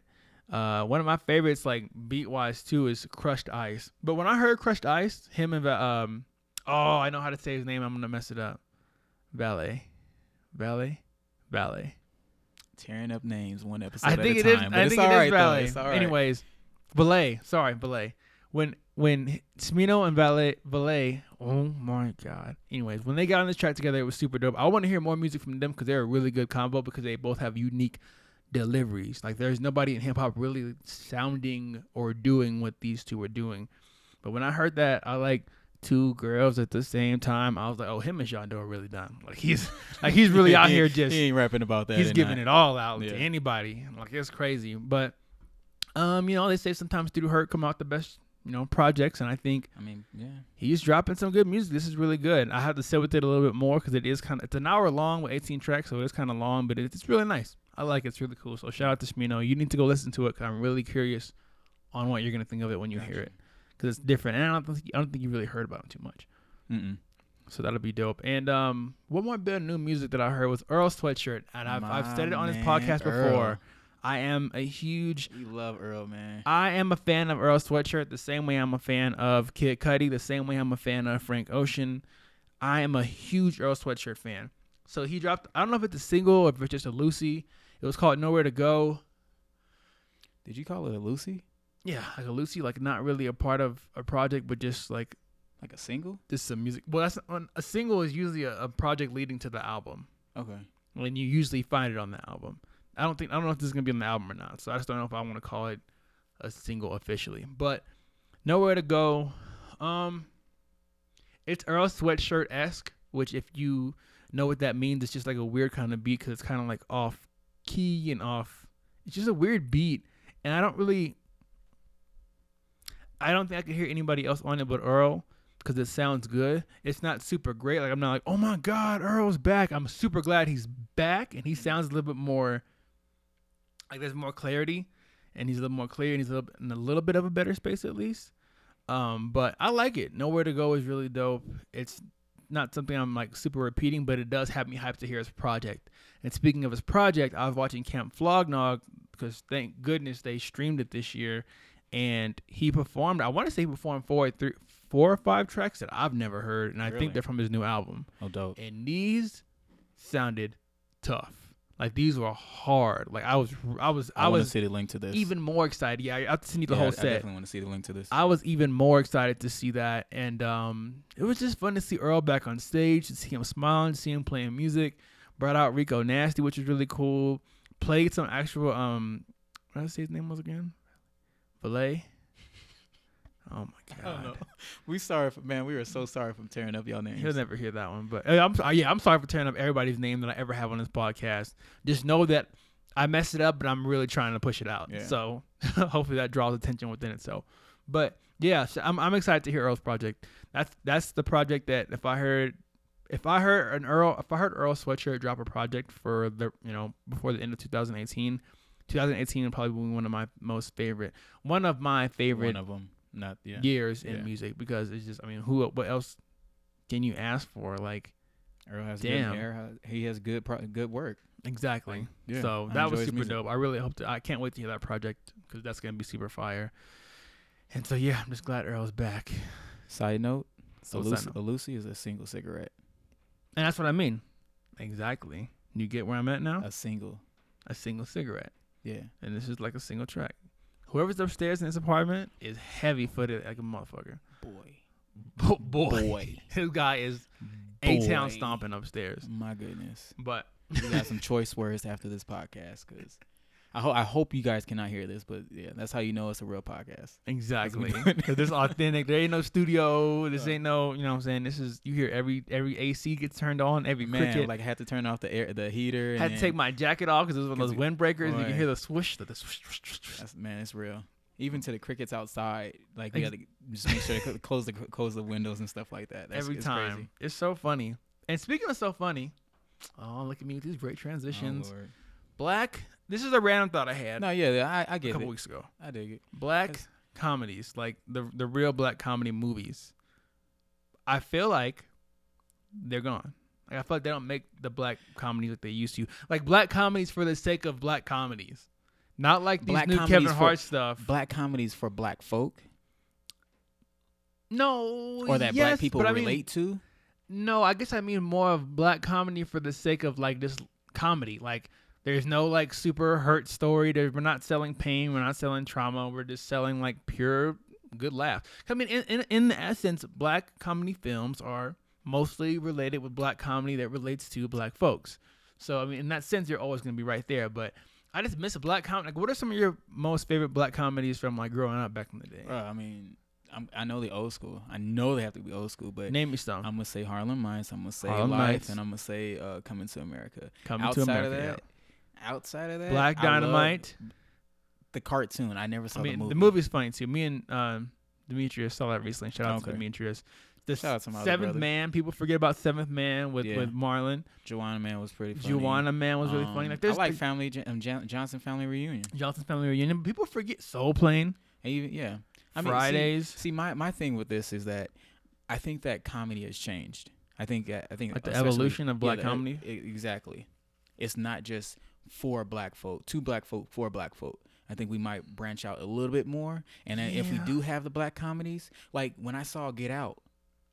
Uh, one of my favorites, like beat-wise too, is Crushed Ice. But when I heard Crushed Ice, him and um, oh, I know how to say his name. I'm gonna mess it up. Valet, Valet, Valet. Tearing up names one episode I think at a time. It is, I think all it right, is Valet. It's all right. Anyways, Valet. Sorry, Valet. When when Smino and Valet, Valet. Oh my God. Anyways, when they got on this track together, it was super dope. I want to hear more music from them because they're a really good combo because they both have unique deliveries. Like there's nobody in hip hop really sounding or doing what these two are doing. But when I heard that, I like two girls at the same time. I was like, oh, him and John Doe are really done. Like he's like he's really out he, here just he ain't rapping about that. He's giving I? it all out yeah. to anybody. Like it's crazy. But um, you know, they say sometimes through hurt come out the best, you know, projects. And I think I mean yeah, he's dropping some good music. This is really good. I have to sit with it a little bit more because it is kind of it's an hour long with eighteen tracks, so it's kind of long, but it's really nice. I like it. It's really cool. So shout out to Smino. You need to go listen to it because I'm really curious on what you're going to think of it when you gotcha. hear it because it's different. And I don't, think, I don't think you really heard about him too much. Mm-mm. So that'll be dope. And um, one more bit of new music that I heard was Earl Sweatshirt. And I've, I've said it on this podcast Earl. before. I am a huge... We love Earl, man. I am a fan of Earl Sweatshirt the same way I'm a fan of Kid Cudi, the same way I'm a fan of Frank Ocean. I am a huge Earl Sweatshirt fan. So he dropped... I don't know if it's a single or if it's just a Lucy... It was called Nowhere to Go. Did you call it a Lucy? Yeah, like a Lucy, like not really a part of a project, but just like... Like a single? Just some music. Well, that's a single is usually a, a project leading to the album. Okay. And you usually find it on the album. I don't think I don't know if this is going to be on the album or not, so I just don't know if I want to call it a single officially. But Nowhere to Go. Um, it's Earl Sweatshirt-esque, which if you know what that means, it's just like a weird kind of beat because it's kind of like off... key and off. It's just a weird beat, and I don't really I don't think I could hear anybody else on it but Earl because it sounds good. It's not super great. Like I'm not like, oh my God, Earl's back. I'm super glad he's back, and he sounds a little bit more like there's more clarity, and he's a little more clear, and he's a little, in a little bit of a better space at least. Um, but I like it. Nowhere to Go is really dope. It's not something I'm like super repeating, but it does have me hyped to hear his project. And speaking of his project, I was watching Camp Flognog because thank goodness they streamed it this year, and he performed. I want to say he performed four or three, four or five tracks that I've never heard, and I really? think they're from his new album. Oh, dope! And these sounded tough. Like these were hard. Like I was, I was, I, I was. I want to see the link to this. Even more excited. Yeah, I have to need the yeah, whole set. I definitely want to see the link to this. I was even more excited to see that, and um, it was just fun to see Earl back on stage, to see him smiling, see him playing music. Brought out Rico Nasty, which was really cool. Played some actual um, what did I say his name was again? Valet. Oh my god! I don't know. We sorry, for, man. We were so sorry for tearing up y'all names. He'll never hear that one, but I'm sorry, yeah, I'm sorry for tearing up everybody's name that I ever have on this podcast. Just know that I messed it up, but I'm really trying to push it out. Yeah. So hopefully that draws attention within itself. But yeah, so I'm I'm excited to hear Earl's project. That's that's the project that if I heard if I heard an Earl if I heard Earl Sweatshirt drop a project for the you know before the end of twenty eighteen, twenty eighteen would probably be one of my most favorite one of my favorite one of them. Not yeah. years in yeah. music because it's just I mean who what else can you ask for like Earl has damn good hair, he has good pro- good work exactly like, yeah. so I that was super dope. I really hope to I can't wait to hear that project because that's gonna be super fire. And so yeah, I'm just glad Earl's back. Side note, so Lucy is a single cigarette, and that's what I mean exactly. You get where I'm at now. A single, a single cigarette. Yeah, and this is like a single track. Whoever's upstairs in this apartment is heavy-footed like a motherfucker. Boy. Bo- boy. Boy. This guy is A-Town stomping upstairs. My goodness. But we got some choice words after this podcast because I, ho- I hope you guys cannot hear this, but yeah, that's how you know it's a real podcast. Exactly. Because this is authentic. There ain't no studio. This ain't no, you know what I'm saying? This is, you hear every every A C gets turned on, every Man, cricket. Like I had to turn off the air, the heater. Had and to take my jacket off because it was one of those windbreakers. Right. You can hear the swoosh. The, the swoosh, swoosh, swoosh. That's, man, it's real. Even to the crickets outside. Like we got to just make sure to close the, close the windows and stuff like that. That's, every it's time. Crazy. It's so funny. And speaking of so funny, oh, look at me with these great transitions. Oh, Lord. Black. This is a random thought I had. No, yeah, I, I get it. A couple it. weeks ago. I dig it. Black That's... comedies, like the the real black comedy movies, I feel like they're gone. Like I feel like they don't make the black comedies like they used to. Like black comedies for the sake of black comedies. Not like these black new Kevin Hart for, stuff. Black comedies for black folk? No. Or that yes, black people relate mean, to? No, I guess I mean more of black comedy for the sake of like this comedy. Like there's no like super hurt story. There's, we're not selling pain. We're not selling trauma. We're just selling like pure good laugh. I mean, in, in in the essence, black comedy films are mostly related with black comedy that relates to black folks. So I mean, in that sense, you're always gonna be right there. But I just miss a black comedy. Like, what are some of your most favorite black comedies from like growing up back in the day? Bro, I mean, I'm, I know the old school. I know they have to be old school. But name me some. I'm gonna say Harlem Nights. I'm gonna say Harlem Life, Nights. And I'm gonna say uh, Coming to America. Coming Outside to America. Of that, yeah. Outside of that, Black Dynamite, the cartoon. I never saw I mean, the movie. The movie's funny too. Me and um, Demetrius saw that recently. Shout out okay. to Demetrius. The Shout out to my Seventh Man. People forget about Seventh Man with, yeah. with Marlon. Juwanna Man was pretty funny. Juwanna Man was really um, funny. Like, I like Family um, Johnson Family Reunion. Johnson Family Reunion. People forget Soul Plane. And even, yeah. I Fridays. Mean, see, see my, my thing with this is that I think that comedy has changed. I think I think like the evolution of black yeah, comedy. The, exactly. It's not just for black folk, to black folk, for black folk. I think we might branch out a little bit more. And then yeah. if we do have the black comedies, like when I saw Get Out,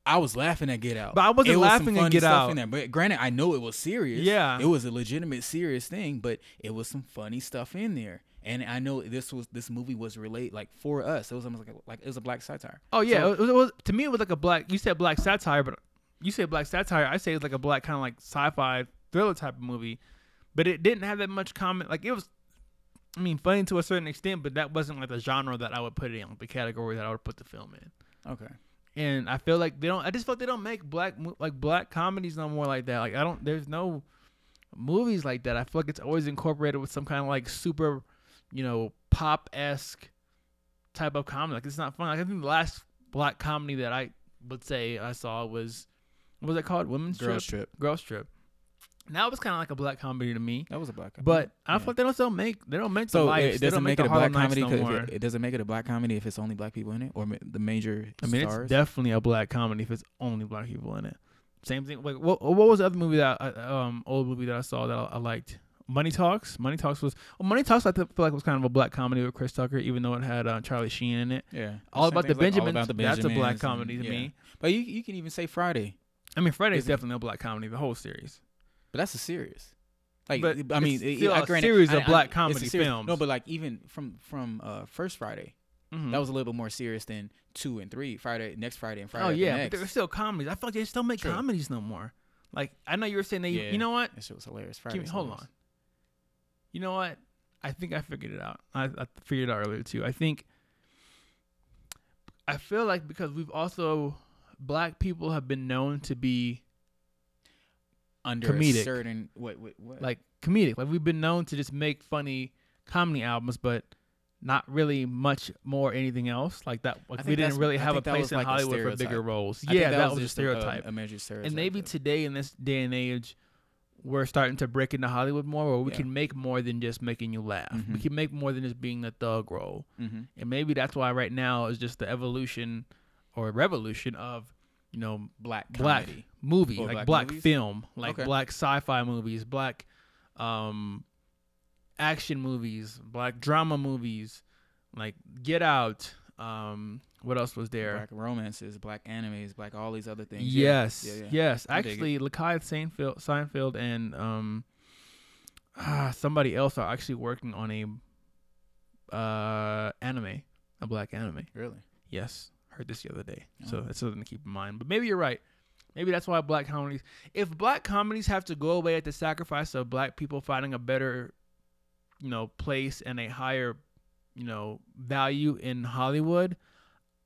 I was laughing at Get Out. But I wasn't it laughing was some at Get Out. In there. But granted, I know it was serious. Yeah. It was a legitimate serious thing, but it was some funny stuff in there. And I know this was this movie was relate like for us. It was almost like a, like it was a black satire. Oh yeah, so, it was, it was, to me it was like a black. You said black satire, but you say black satire. I say it's like a black kind of like sci-fi thriller type of movie. But it didn't have that much comment. Like, it was, I mean, funny to a certain extent, but that wasn't, like, the genre that I would put it in, like, the category that I would put the film in. Okay. And I feel like they don't, I just felt they don't make black, like, black comedies no more like that. Like, I don't, there's no movies like that. I feel like it's always incorporated with some kind of, like, super, you know, pop-esque type of comedy. Like, it's not fun. Like, I think the last black comedy that I would say I saw was, what was it called? Women's Trip? Girls Trip. Girls Trip. Now it was kind of like a black comedy to me. That was a black comedy. But I yeah. feel like they don't still make they don't make so the lights. It doesn't make, make it a black comedy. No it, it doesn't make it a black comedy if it's only black people in it, or ma- the major. I mean, stars. It's definitely a black comedy if it's only black people in it. Same thing. Like, what, what was the other movie that I, um old movie that I saw that I, I liked? Money Talks. Money Talks was well, Money Talks. I feel like was kind of a black comedy with Chris Tucker, even though it had uh, Charlie Sheen in it. Yeah, all about, the like all about the Benjamins. That's a black comedy and, to yeah. me. But you you can even say Friday. I mean, Friday is definitely a black comedy. The whole series. But that's a series. Like, but I mean, it's still it, a granted, series of I, black I, comedy films. No, but like even from from uh, First Friday. Mm-hmm. That was a little bit more serious than two and three Friday, next Friday and Friday. Oh yeah, but they're still comedies. I feel like they just don't make True. comedies no more. Like I know you were saying that. You, yeah. you know what? That shit was hilarious. Friday. Me, hold hilarious. on. You know what? I think I figured it out. I, I figured it out earlier too. I think. I feel like because we've also black people have been known to be under comedic. a certain what, what what like comedic. Like we've been known to just make funny comedy albums, but. Not really much more anything else like that. Like we didn't really have a place in like Hollywood for bigger roles. I yeah, that, that was just a stereotype. A, a major stereotype. And maybe though. today in this day and age, we're starting to break into Hollywood more, where we yeah. can make more than just making you laugh. Mm-hmm. We can make more than just being a thug role. Mm-hmm. And maybe that's why right now is just the evolution or revolution of, you know, black black comedy. movie, or like black, black film, like okay. black sci-fi movies, black. Um, action movies, black drama movies, like Get Out. Um, what else was there? Black romances, black animes, black all these other things. Yes, yeah. Yeah, yeah. yes. I Actually, Lakeith Seinfeld, Seinfeld and um, ah, somebody else are actually working on a uh, anime, a black anime. Really? Yes. Heard this the other day. Oh. So that's something to keep in mind. But maybe you're right. Maybe that's why black comedies... If black comedies have to go away at the sacrifice of black people finding a better... you know, place and a higher, you know, value in Hollywood,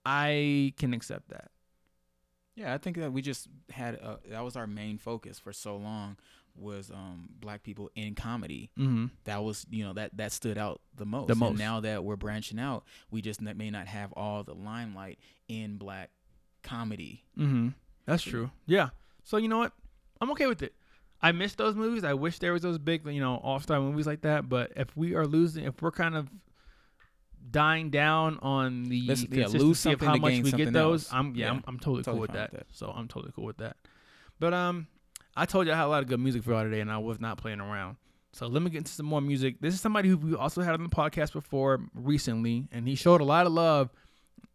I can accept that. Yeah, I think that we just had, a, that was our main focus for so long was um, black people in comedy. Mm-hmm. That was, you know, that, that stood out the most. The most. And now that we're branching out, we just may not have all the limelight in black comedy. Mm-hmm. That's true. Yeah. So, you know what? I'm okay with it. I miss those movies. I wish there was those big, you know, all-star movies like that. But if we are losing, if we're kind of dying down on the Let's, consistency yeah, of how much we get those, else. I'm yeah, yeah. I'm, I'm totally, totally cool with that. with that. So I'm totally cool with that. But um, I told you I had a lot of good music for y'all today, and I was not playing around. So let me get into some more music. This is somebody who we also had on the podcast before recently, and he showed a lot of love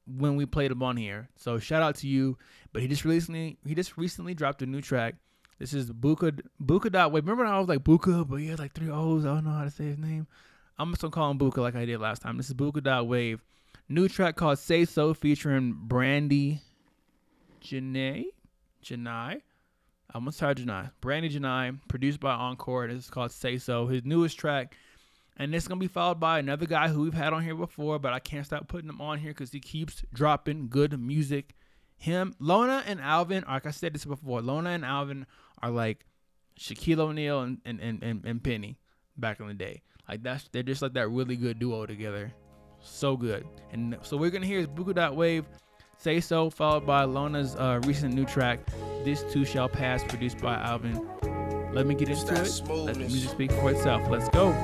when we played him on here. So shout out to you. But he just recently he just recently dropped a new track. This is Buka, Buka.Wav. Remember when I was like Buka, but he had like three O's. I don't know how to say his name. I'm just going to call him Buka like I did last time. This is Buka.Wav. New track called Say So featuring Brandy Janae. Janae. I'm going to try Janae. Brandy Janae, produced by Encore. This is called Say So, his newest track. And it's going to be followed by another guy who we've had on here before, but I can't stop putting him on here because he keeps dropping good music. Him, Lona and Alvin, like I said this before, Lona and Alvin are like Shaquille O'Neal and, and, and, and Penny back in the day. Like that's they're just like that really good duo together. So good. And so we're gonna hear is Buka.Wav, Say So, followed by Lona's uh, recent new track, This Too Shall Pass, produced by Alvin. Let me get into it. Let the music speak for itself. Let's go.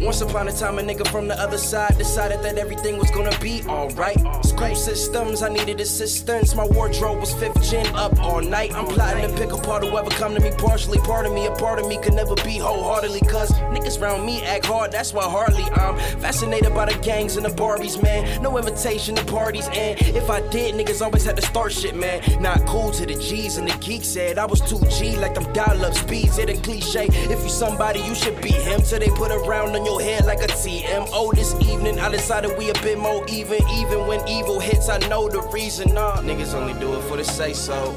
Once upon a time, a nigga from the other side decided that everything was gonna be alright. School systems, I needed assistance. My wardrobe was fifth gen up all night. I'm plotting to pick apart whoever come to me partially. Part of me, a part of me could never be wholeheartedly. Cause niggas round me act hard, that's why hardly I'm fascinated by the gangs and the Barbies, man. No invitation to parties, and if I did, niggas always had to start shit, man. Not cool to the G's and the geeks said I was two G like them dial-up speeds. It a cliche, if you somebody, you should be him. Till they put a round on your head like a T M O this evening. I decided we a bit more even. Even when evil hits, I know the reason. Nah, niggas only do it for the say so.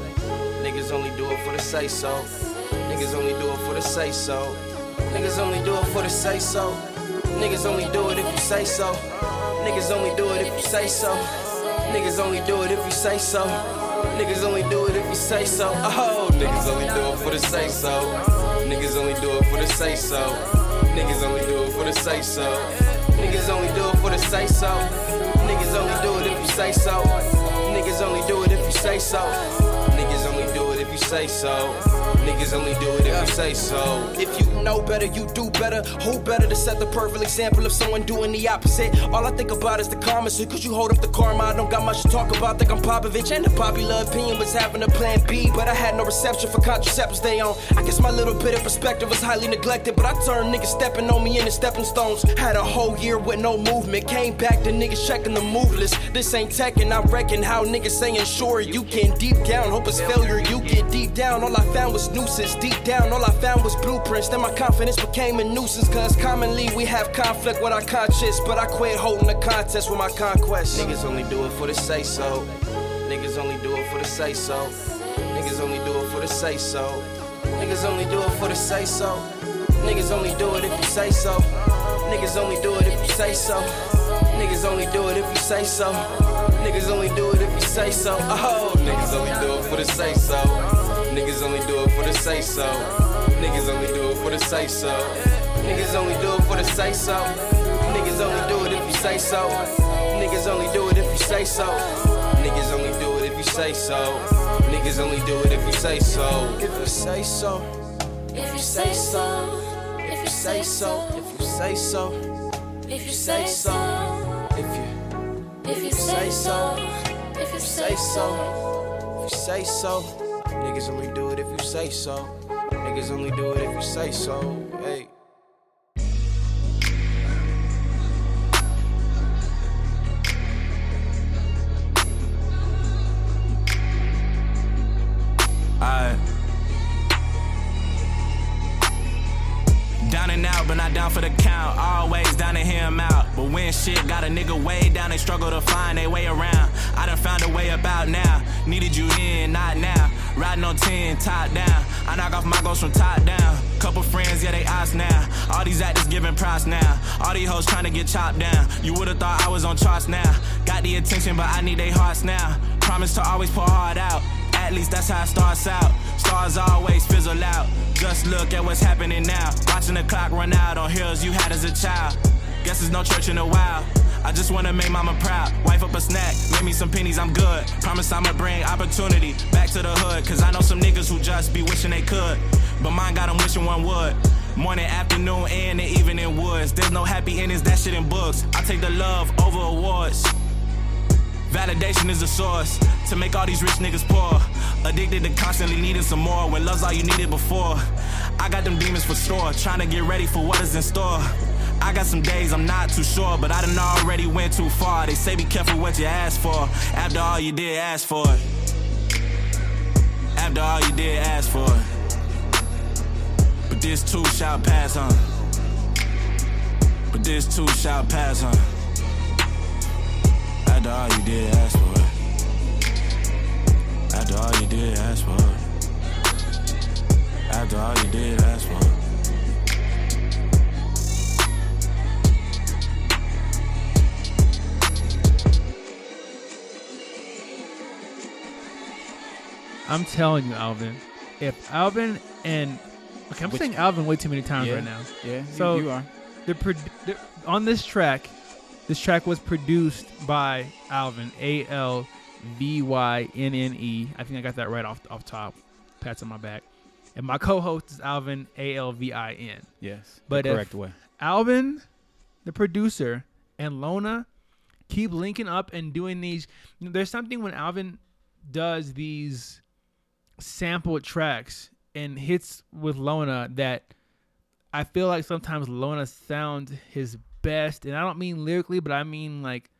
Niggas only do it for the say so. Niggas only do it for the say so. Niggas only do it for the say so. Niggas only do it if you say so. Niggas only do it if you say so. Niggas only do it if you say so. Niggas only do it if you say so. Oh, niggas only do it for the say so. Niggas only do it for the say so. Niggas only do it for the say so. Niggas only do it for the say so. Niggas only do it if you say so. Niggas only do it if you say so. Niggas only do it if you say so. Niggas only do it if you say so. If you know better, you do better. Who better to set the perfect example of someone doing the opposite? All I think about is the comments. So could you hold up the karma? I don't got much to talk about. Think I'm Popovich. And the popular opinion was having a plan B, but I had no reception for contraceptives they on. I guess my little bit of perspective was highly neglected, but I turned niggas stepping on me into stepping stones. Had a whole year with no movement. Came back to niggas checking the move list. This ain't tech, and I reckon how niggas saying sure you can deep down. Hope it's failure. You get deep down. All I found was nuisance. Deep down, all I found was blueprints. Then my confidence became a nuisance, cause commonly we have conflict with our conscience, but I quit holding the contest with my conquest. Niggas only do it for the say so. Niggas only do it for the say so. Niggas only do it for the say so. Niggas only do it for the say so. Niggas only do it if you say so. Niggas only do it if you say so. Niggas only do it if you say so. Niggas only do it if you say so. Oh, niggas only do it for the say so. Niggas only do it for the say so. Niggas only do it for the say so. Niggas only do it for the say so. Niggas only do it if you say so. Niggas only do it if you say so. Niggas only do it if you say so. Niggas only do it if you say so. If you say so. If you say so. If you say so. If you say so. If you say so. If you. If you say so. If you say so. If you say so. Niggas only do it if you say so. Niggas only do it if you say so. Hey. Alright. Down and out, but not down for the count. Always down to hear him out. But when shit got a nigga way down, they struggle to find their way around. I done found a way about now. Needed you then, not now. Riding on ten, top down. I knock off my goals from top down. Couple friends, yeah, they eyes now. All these actors giving props now. All these hoes trying to get chopped down. You would've thought I was on charts now. Got the attention, but I need they hearts now. Promise to always pour hard out. At least that's how it starts out. Stars always fizzle out. Just look at what's happening now. Watching the clock run out on hills you had as a child. Guess there's no church in a while. I just wanna make mama proud. Wife up a snack, make me some pennies, I'm good. Promise I'ma bring opportunity back to the hood. Cause I know some niggas who just be wishing they could, but mine got them wishing one would. Morning, afternoon, and the evening woods. There's no happy endings, that shit in books. I take the love over awards. Validation is the source to make all these rich niggas poor. Addicted to constantly needing some more when love's all you needed before. I got them demons for sure, trying to get ready for what is in store. I got some days I'm not too sure, but I done already went too far. They say be careful what you ask for, after all you did ask for it. After all you did ask for it. But this too shall pass, huh? But this too shall pass, huh? After all you did ask for it. After all you did ask for it. After all you did ask for it. I'm telling you, Alvin. If Alvin and okay, I'm Which, saying Alvin way too many times yeah, right now. Yeah, so you, you are. The pro, the, on this track, this track was produced by Alvin. A L V Y N N E. I think I got that right off off top. Pats on my back. And my co-host is Alvin. A L V I N. Yes, but the correct way. Alvin, the producer, and Lona keep linking up and doing these. There's something when Alvin does these sample tracks and hits with Lona that I feel like sometimes Lona sounds his best, and I don't mean lyrically, but I mean like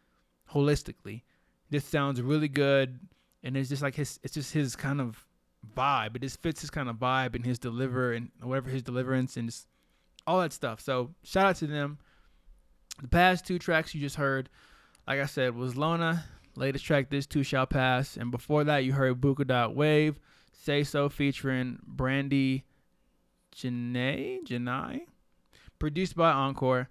holistically. This sounds really good, and it's just like his, it's just his kind of vibe. It just fits his kind of vibe and his deliver and whatever his deliverance and just all that stuff. So shout out to them. The past two tracks you just heard, like I said, was Lona. Latest track, This Too Shall Pass, and before that you heard Buka.Wav. Say So featuring Brandy Janae, Janae, produced by Encore.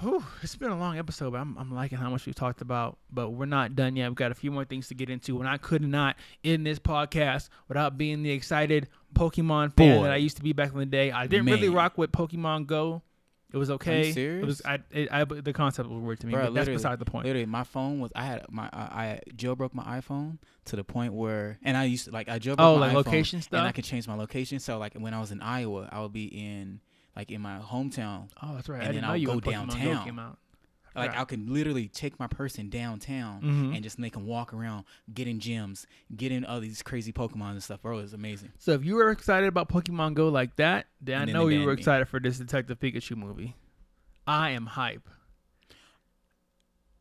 Whew, it's been a long episode, but I'm, I'm liking how much we've talked about. But we're not done yet. We've got a few more things to get into. And I could not end this podcast without being the excited Pokemon fan Boy. that I used to be back in the day. I didn't Man. really rock with Pokemon Go. It was okay. Are you serious? It was. I, it, I. The concept was weird to me, Bro, but that's beside the point. Literally, my phone was. I had my. I, I jailbroke my iPhone to the point where, and I used to like. I jailbroke oh, my like iPhone location stuff. And I could change my location. So like when I was in Iowa, I would be in like in my hometown. Oh, that's right. And I then I would go downtown. Like right. I could literally take my person downtown mm-hmm. and just make them walk around, get in gyms, get in all these crazy Pokemon and stuff. Bro, it's amazing. So if you were excited about Pokemon Go like that, then and I know then you were excited me. for this Detective Pikachu movie. I am hype.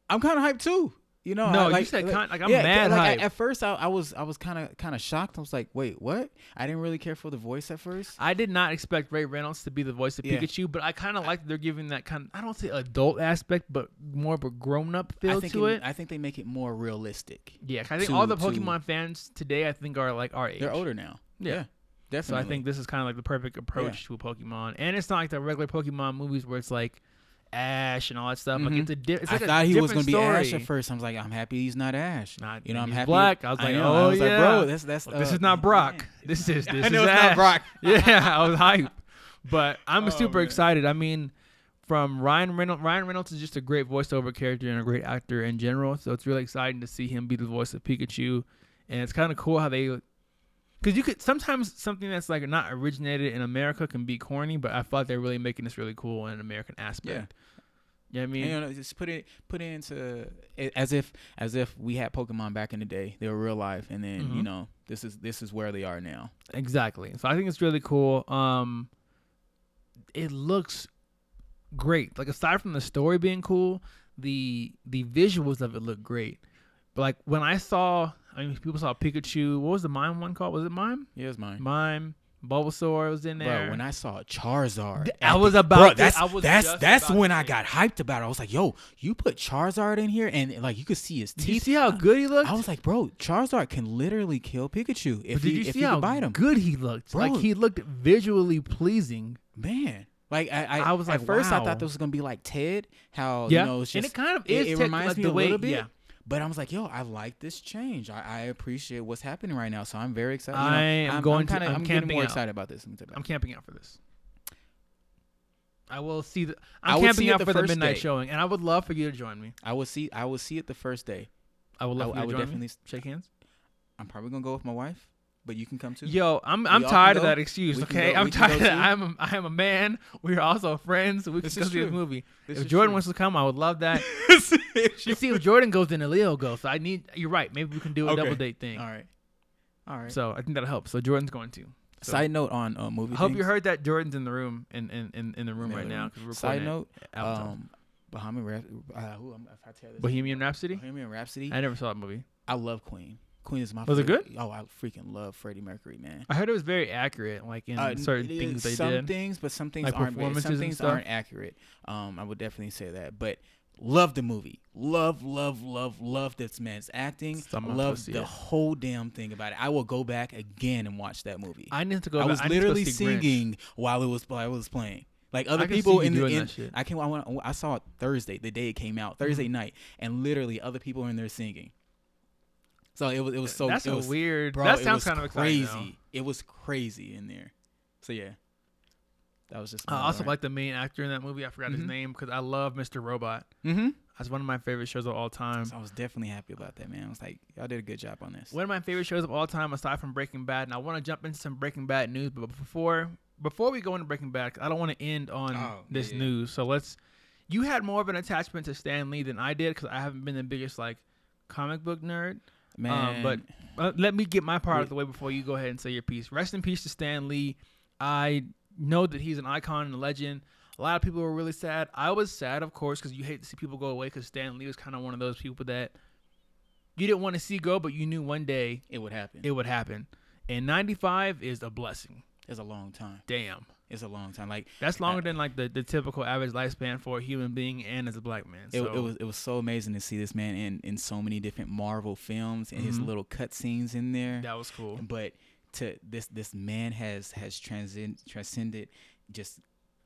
I'm kind of hyped too. You know, no, I, like, you said like, kind, like I'm yeah, mad. Like, hype. At first, I, I was I was kind of kind of shocked. I was like, wait, what? I didn't really care for the voice at first. I did not expect Ray Reynolds to be the voice of yeah. Pikachu, but I kind of like that they're giving that kind of, I don't say adult aspect, but more of a grown up feel to it, it. I think they make it more realistic. Yeah, I think to, all the Pokemon to, fans today, I think, are like our age. They're older now. Yeah. yeah. Definitely. So I think this is kind of like the perfect approach yeah. to a Pokemon, and it's not like the regular Pokemon movies where it's like Ash and all that stuff. Mm-hmm. Like it's a di- it's I like thought a he was gonna story. be Ash at first. I was like, I'm happy he's not Ash. Not, you know, I'm happy. Black. I was like, I know, oh I was yeah, like, bro, that's that's. Well, uh, this is not Brock. Man. This is this I know is it's Ash. Not Brock. Yeah, I was hyped, but I'm oh, super man. excited. I mean, from Ryan Reynolds. Ryan Reynolds is just a great voiceover character and a great actor in general. So it's really exciting to see him be the voice of Pikachu, and it's kind of cool how they. Because you could sometimes something that's like not originated in America can be corny, but I thought they're really making this really cool in an American aspect. Yeah, you know what I mean, and, you know, just put it put it into as if as if we had Pokemon back in the day. They were real life, and then mm-hmm. you know this is this is where they are now. Exactly. So I think it's really cool. Um, it looks great. Like aside from the story being cool, the the visuals of it look great. But like when I saw. I mean, people saw Pikachu. What was the Mime one called? Was it Mime? Yeah, it was Mime. Mime. Bulbasaur was in there. Bro, when I saw Charizard. Th- I, I was about bro, to, that's, I was that's, that's when I got hyped about it. I was like, yo, you put Charizard in here, and like you could see his teeth. Did you see how good he looked? I was like, bro, Charizard can literally kill Pikachu if but did he, you if see he how could bite him. Good he looked. Bro. Like he looked visually pleasing. Man. Like I, I, I was like, at first wow. I thought this was gonna be like Ted. How yeah. you know it's just and it kind of is it, it tech- reminds like me the a way, little bit. Yeah. But I was like, yo, I like this change. I, I appreciate what's happening right now. So I'm very excited. You know, I am I'm, going I'm kinda, to, I'm, I'm getting more out. excited about this. I'm camping out for this. I will see the, I'm camping out the for the midnight day. showing. And I would love for you to join me. I will see, I will see it the first day. I would love I, for you I to join definitely me. Shake hands. I'm probably going to go with my wife. But you can come too. Yo, I'm I'm tired of that excuse. We okay, I'm tired. Of that. I'm a, I am a man. We are also friends. So we this can go see this movie. This if Jordan true. wants to come, I would love that. You see, if Jordan goes, then Aliyah goes. So I need. You're right. Maybe we can do a okay. double date thing. All right. All right. So I think that'll help. So Jordan's going too. So side note on uh, movie. I hope things. you heard that Jordan's in the room in in, in, in the room in right the room. now. Side note. Um, Bohemian Rhapsody. Uh, ooh, I'm, I tell this Bohemian Rhapsody. Bohemian Rhapsody. I never saw that movie. I love Queen. Queen is my was favorite. Was it good? Oh, I freaking love Freddie Mercury, man. I heard it was very accurate, like in uh, certain things they some did. Some things, but some things like aren't. Some things aren't accurate. Um, I would definitely say that. But love the movie. Love, love, love, love this man's acting. Someone love the it. whole damn thing about it. I will go back again and watch that movie. I need to go. I back. was I literally singing Grinch. while it was while it was playing. Like other people in the in, I can I went, I saw it Thursday, the day it came out, Thursday mm-hmm. night, and literally other people were in there singing. So it was it was so that's it was, a weird. Bro, that sounds kind of crazy. Exciting, it was crazy in there. So yeah, that was just. I also learn. like the main actor in that movie. I forgot mm-hmm. his name because I love Mister Robot. Mm-hmm. That's one of my favorite shows of all time. So I was definitely happy about that, man. I was like, y'all did a good job on this. One of my favorite shows of all time, aside from Breaking Bad, and I want to jump into some Breaking Bad news. But before before we go into Breaking Bad, I don't want to end on oh, this yeah. news. So let's. You had more of an attachment to Stan Lee than I did because I haven't been the biggest like comic book nerd. Man. Um, but uh, let me get my part out of the way before you go ahead and say your piece. Rest in peace to Stan Lee. I know that he's an icon and a legend. A lot of people were really sad. I was sad, of course, because you hate to see people go away because Stan Lee was kind of one of those people that you didn't want to see go, but you knew one day it would happen. It would happen. And ninety-five is a blessing. It's a long time. Damn. It's a long time. Like that's longer I, than like the, the typical average lifespan for a human being and as a black man. So. It, it was it was so amazing to see this man in, in so many different Marvel films and mm-hmm. his little cutscenes in there. That was cool. But to this this man has has transcend, transcended just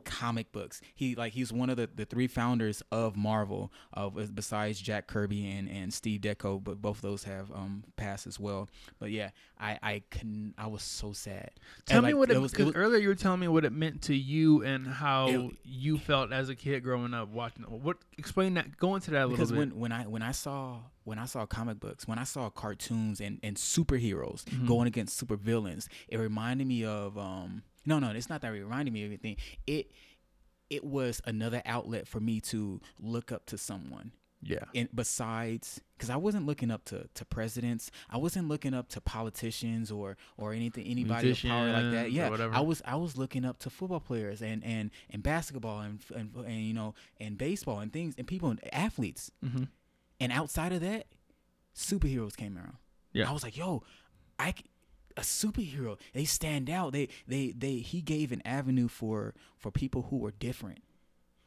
comic books. He like he's one of the, the three founders of Marvel, uh, besides Jack Kirby and, and Steve Ditko, but both of those have um, passed as well. But yeah, I I couldn't, I was so sad. Tell and, me like, what it, it was, because earlier you were telling me what it meant to you and how it, you felt as a kid growing up watching. What explain that? Go into that a little because bit. Because when when I when I saw. When I saw comic books, when I saw cartoons and, and superheroes mm-hmm. going against supervillains, it reminded me of um no no it's not that it reminded me of anything. It it was another outlet for me to look up to someone. Yeah. And besides, because I wasn't looking up to, to presidents, I wasn't looking up to politicians or or anything anybody of power like that. Yeah. I was I was looking up to football players and and, and basketball and, and and you know and baseball and things and people and athletes. Mm-hmm. And outside of that, superheroes came around. Yeah, I was like, "Yo, I a superhero. They stand out. They they they. He gave an avenue for for people who were different."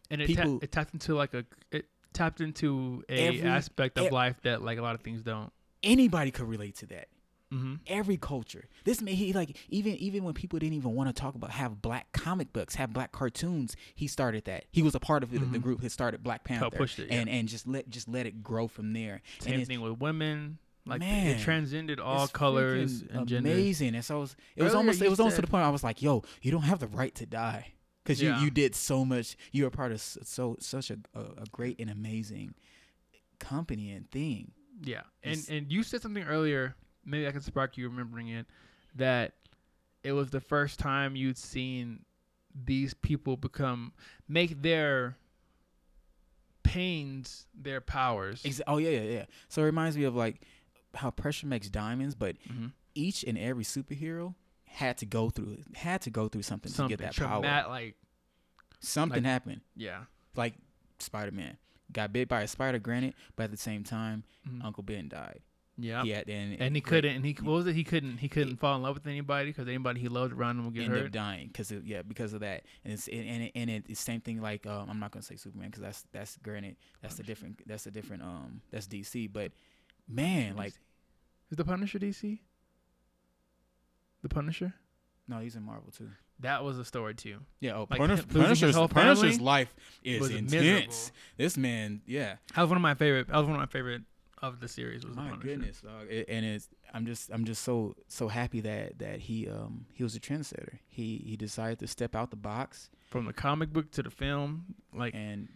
And it, people, ta- it tapped into like a it tapped into a every, aspect of e- life that like a lot of things don't. Anybody could relate to that. Mm-hmm. Every culture. This made he like even even when people didn't even want to talk about have black comic books, have black cartoons. He started that. He was a part of it, mm-hmm. the group that started Black Panther, pushed it, yeah. and and just let just let it grow from there. Same and thing with women. Like man, it transcended all colors and genders. Amazing. And so it was, it was almost it was almost to the point I was like, yo, you don't have the right to die because yeah. you you did so much. You were a part of so such a a great and amazing company and thing. Yeah, and it's, and you said something earlier. Maybe I can spark you remembering it, that it was the first time you'd seen these people become, make their pains their powers. Ex- oh, yeah, yeah, yeah. So it reminds me of like how pressure makes diamonds, but mm-hmm. each and every superhero had to go through, had to go through something, something to get that traumatic, power. Like, something like, happened. Yeah. Like Spider-Man. Got bit by a spider, granted, but at the same time, mm-hmm. Uncle Ben died. Yeah, yeah, and, and he couldn't. And he what was it? He couldn't. He couldn't he, fall in love with anybody because anybody he loved around him would get end hurt. Up dying because yeah, because of that. And it's and and, it, and it, it's same thing like um, I'm not gonna say Superman because that's that's granted that's Punisher. a different that's a different um that's D C. But man, like is the Punisher D C? The Punisher? No, he's in Marvel too. That was a story too. Yeah, oh, like Punisher, Punisher's, Punisher's life is intense. Miserable. This man, yeah, that was one of my favorite. That was one of my favorite. Of the series was my goodness, dog. It, and it's I'm just I'm just so so happy that that he um he was a trendsetter. He he decided to step out the box from the comic book to the film. Like and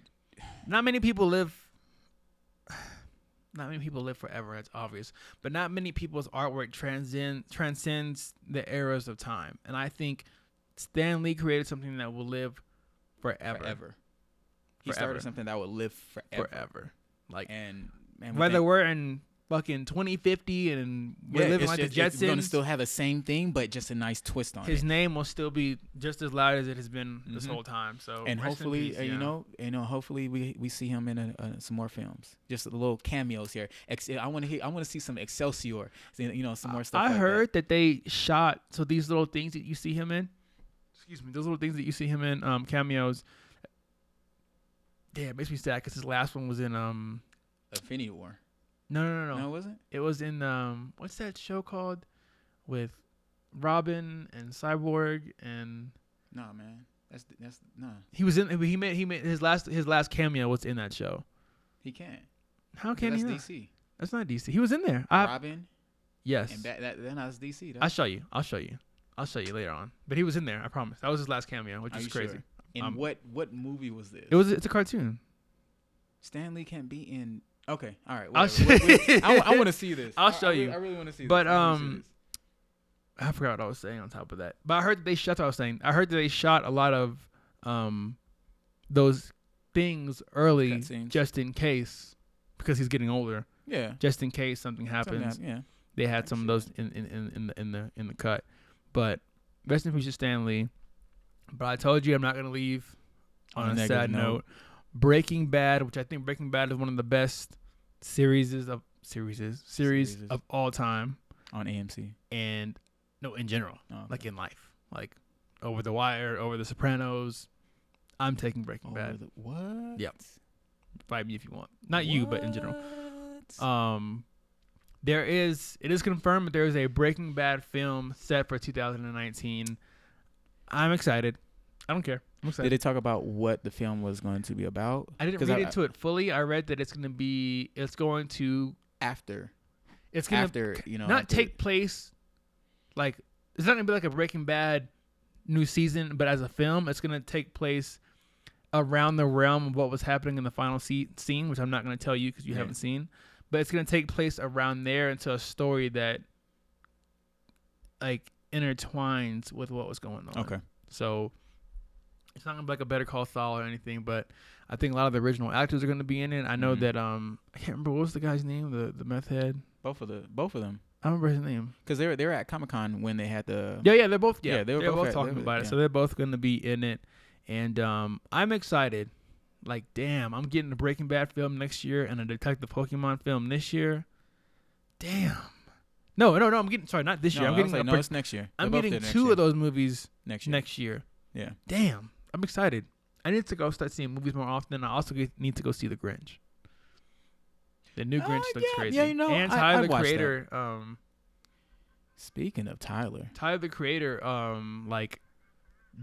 not many people live. Not many people live forever. That's obvious. But not many people's artwork transcend transcends the eras of time. And I think Stan Lee created something that will live forever. Forever. He forever. started something that will live forever. Forever. Like and. Man, we Whether think, we're in fucking twenty fifty and we're yeah, living like just, the Jetsons, we're gonna still have the same thing, but just a nice twist on his it. His name will still be just as loud as it has been mm-hmm. this whole time. So and hopefully, peace, uh, you yeah. know, you know, hopefully we, we see him in a, uh, some more films, just little cameos here. Ex- I want to hear, I want to see some Excelsior, you know, some more stuff. I like heard that. that they shot so these little things that you see him in. Excuse me, those little things that you see him in um, cameos. Damn, it makes me sad because his last one was in um. Infinity War. No, no, no, no. No, was it wasn't. It was in um, what's that show called, with Robin and Cyborg and. No, man, that's that's no. Nah. He was in. He made he made his last his last cameo was in that show. He can't. How can he? That's D C. That's not D C. He was in there. I, Robin. Yes. And that that then that's D C. Though. I'll show you. I'll show you. I'll show you later on. But he was in there. I promise. That was his last cameo, which Are is crazy. Sure? And um, what what movie was this? It was. It's a cartoon. Stan Lee can't be in. Okay, all right. I'll wait, wait, wait. I, I want to see this. I'll I, show I, you. I really want to see this. But um, I, I forgot what I was saying on top of that. But I heard that they shot. I was saying I heard that they shot a lot of um those things early, cutscenes. Just in case, because he's getting older. Yeah. Just in case something happens. Something, yeah. They had some of those in, in, in, in the in the in the cut. But rest in peace to Stan Lee. But I told you I'm not gonna leave on, on a, a sad note. note. Breaking Bad, which I think Breaking Bad is one of the best series of series series, series. of all time on A M C, and no, in general, oh, like okay. in life, like over The Wire, over The Sopranos. I'm taking Breaking over Bad. The, what? Yep. Fight me if you want. Not what? You, but in general. Um, there is. It is confirmed that there is a Breaking Bad film set for two thousand nineteen. I'm excited. I don't care. I'm excited. Did they talk about what the film was going to be about? I didn't read I, into it fully. I read that it's going to be. It's going to after. It's going after to, you know, not after. Take place. Like it's not going to be like a Breaking Bad new season, but as a film, it's going to take place around the realm of what was happening in the final se- scene, which I'm not going to tell you because you yeah. haven't seen. But it's going to take place around there into a story that like intertwines with what was going on. Okay, so. It's not going to be like a Better Call Saul or anything, but I think a lot of the original actors are going to be in it. I know mm-hmm. that um, I can't remember what was the guy's name, the the meth head. Both of the both of them. I remember his name because they were they were at Comic-Con when they had the yeah yeah they're both yeah, yeah they were both, both at, talking about it, yeah. So they're both going to be in it, and um, I'm excited. Like damn, I'm getting a Breaking Bad film next year and a Detective Pokemon film this year. Damn. No no no I'm getting sorry not this no, year I'm getting like, a, no it's next year. They're I'm getting two year. of those movies next year. next year. Yeah. Damn. I'm excited. I need to go start seeing movies more often. I also get, need to go see The Grinch. The new uh, Grinch looks yeah, crazy. Yeah, you know, and Tyler I, I the Creator. Um, Speaking of Tyler, Tyler the Creator, um, like,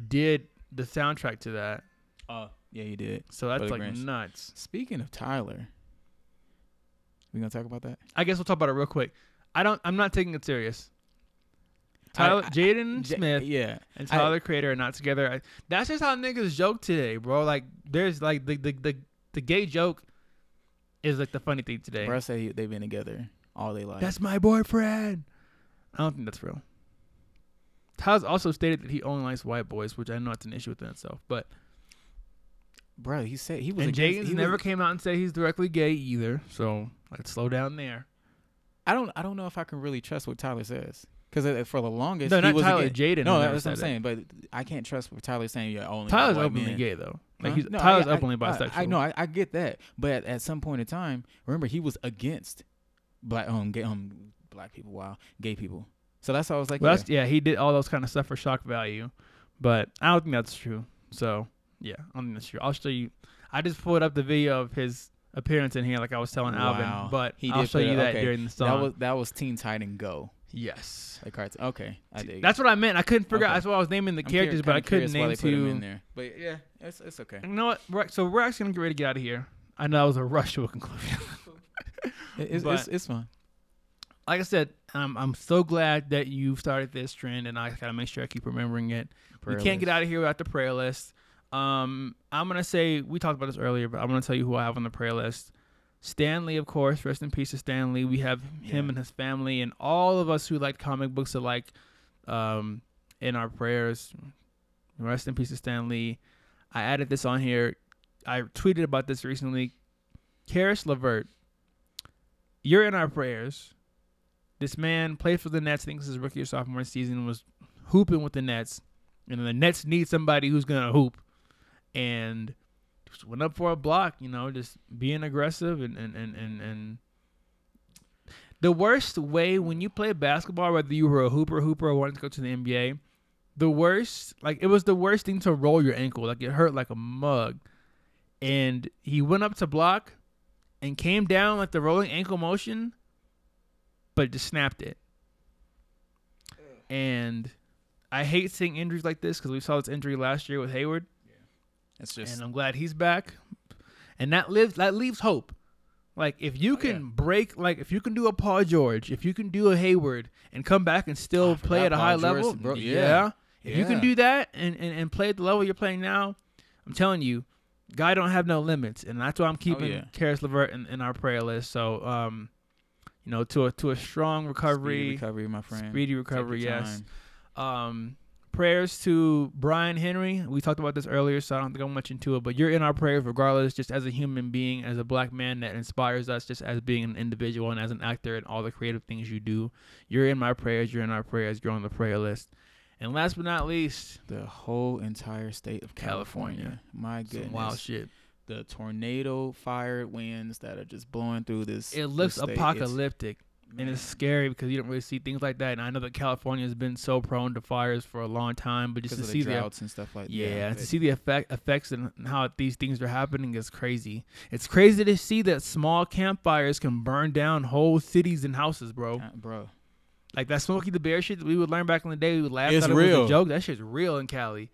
did the soundtrack to that. Oh, uh, yeah, he did. So that's like Grinch. Nuts. Speaking of Tyler, we gonna talk about that? I guess we'll talk about it real quick. I don't. I'm not taking it serious. Tyler, Jaden Smith, yeah, and Tyler I, the Creator are not together. I, that's just how niggas joke today, bro. Like, there's like the the the, the gay joke is like the funny thing today. Bro, I say they've been together all their life. That's my boyfriend. I don't think that's real. Tyler's also stated that he only likes white boys, which I know it's an issue within itself. But, bro, he said he was. And Jaden never was, came out and said he's directly gay either. So let's slow down there. I don't. I don't know if I can really trust what Tyler says. Because for the longest, no, not he was Tyler Jaden. No, that's what I'm saying. But I can't trust what Tyler's saying. You're only Tyler's openly men. gay though. Like huh? he's, no, Tyler's I, openly I, bisexual. I know. I, I, I get that. But at, at some point in time, remember he was against black um gay, um black people. Wow, gay people. So that's why I was like, well, yeah. yeah, he did all those kind of stuff for shock value. But I don't think that's true. So yeah, I don't think that's true. I'll show you. I just pulled up the video of his appearance in here, like I was telling wow. Alvin. But he I'll show you that okay. during the song. That was that was Teen Titan Go. Yes. Like cards. Okay. I dig That's it. what I meant. I couldn't figure okay. out. That's why I was naming the I'm characters, but I couldn't name two. In there. But yeah, it's it's okay. You know what? We're, so we're actually going to get ready to get out of here. I know that was a rush to a conclusion. it's, it's, it's fun. Like I said, I'm, I'm so glad that you've started this trend, and I got to make sure I keep remembering it. Prayer we can't list. get out of here without the prayer list. Um, I'm going to say, we talked about this earlier, but I'm going to tell you who I have on the prayer list. Stan Lee, of course, rest in peace to Stan Lee. We have him yeah. and his family and all of us who like comic books alike um, in our prayers. Rest in peace to Stan Lee. I added this on here. I tweeted about this recently. Karis LeVert, you're in our prayers. This man played for the Nets. I think this is his rookie or sophomore season, was hooping with the Nets. And the Nets need somebody who's going to hoop. And... just went up for a block, you know, just being aggressive and, and, and, and, and the worst way when you play basketball, whether you were a hooper, hooper, or wanted to go to the N B A, the worst, like it was the worst thing to roll your ankle. Like it hurt like a mug. And he went up to block and came down like the rolling ankle motion, but just snapped it. And I hate seeing injuries like this because we saw this injury last year with Hayward. It's just, and I'm glad he's back, and that lives that leaves hope. Like if you can oh, yeah. break, like if you can do a Paul George, if you can do a Hayward, and come back and still I play at a Paul high George, level, bro, yeah. yeah. If yeah. you can do that and, and, and play at the level you're playing now, I'm telling you, guy don't have no limits, and that's why I'm keeping oh, yeah. Karis LeVert in, in our prayer list. So, um, you know, to a to a strong recovery, speedy recovery, my friend, speedy recovery, yes. Um. Prayers to Bryan Henry. We talked about this earlier, so I don't think I'm much into it, but you're in our prayers regardless, just as a human being, as a black man that inspires us, just as being an individual and as an actor and all the creative things you do. You're in my prayers. You're in our prayers. You're on the prayer list. And last but not least, the whole entire state of California. California. My goodness. Some wild shit. The tornado fire winds that are just blowing through this. It looks this apocalyptic. It's- And it's scary because you don't really see things like that. And I know that California has been so prone to fires for a long time, but just to of see the droughts the, and stuff like yeah, that. Yeah, to see the effect, effects and how these things are happening is crazy. It's crazy to see that small campfires can burn down whole cities and houses, bro. Uh, bro. Like that Smokey the Bear shit that we would learn back in the day, we would laugh at it was a joke. That shit's real in Cali.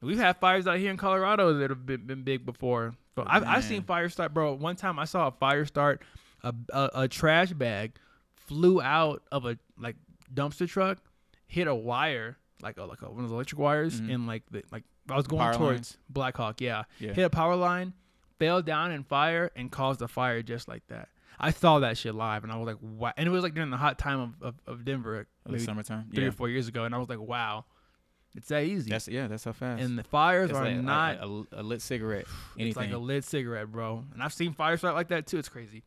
We've had fires out here in Colorado that have been, been big before. So I've, I've seen fire start, bro. One time I saw a fire start, a, a a trash bag flew out of a like dumpster truck, hit a wire, like a, like a, one of those electric wires, mm-hmm. and like the, like I was going power towards line. Black Hawk, yeah. yeah, hit a power line, fell down in fire, and caused a fire just like that. I saw that shit live, and I was like, wow. And it was like during the hot time of, of, of Denver, maybe the summertime, three yeah. or four years ago, and I was like, wow. It's that easy. That's yeah, that's how fast. And the fires it's are like not a, a, a lit cigarette. Anything. It's like a lit cigarette, bro. And I've seen fires start like that too. It's crazy.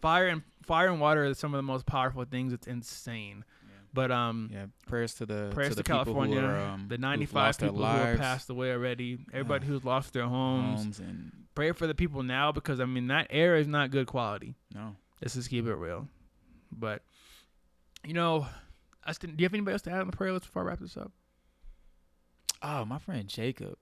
Fire and fire and water are some of the most powerful things. It's insane. Yeah. But um, yeah, prayers to the prayers to, the to California. Are, um, the ninety-five people who have passed away already. Everybody uh, who's lost their homes. homes and pray for the people now, because I mean that air is not good quality. No, let's just keep it real. But you know, I st- do you have anybody else to add on the prayer list before I wrap this up? Oh, my friend Jacob,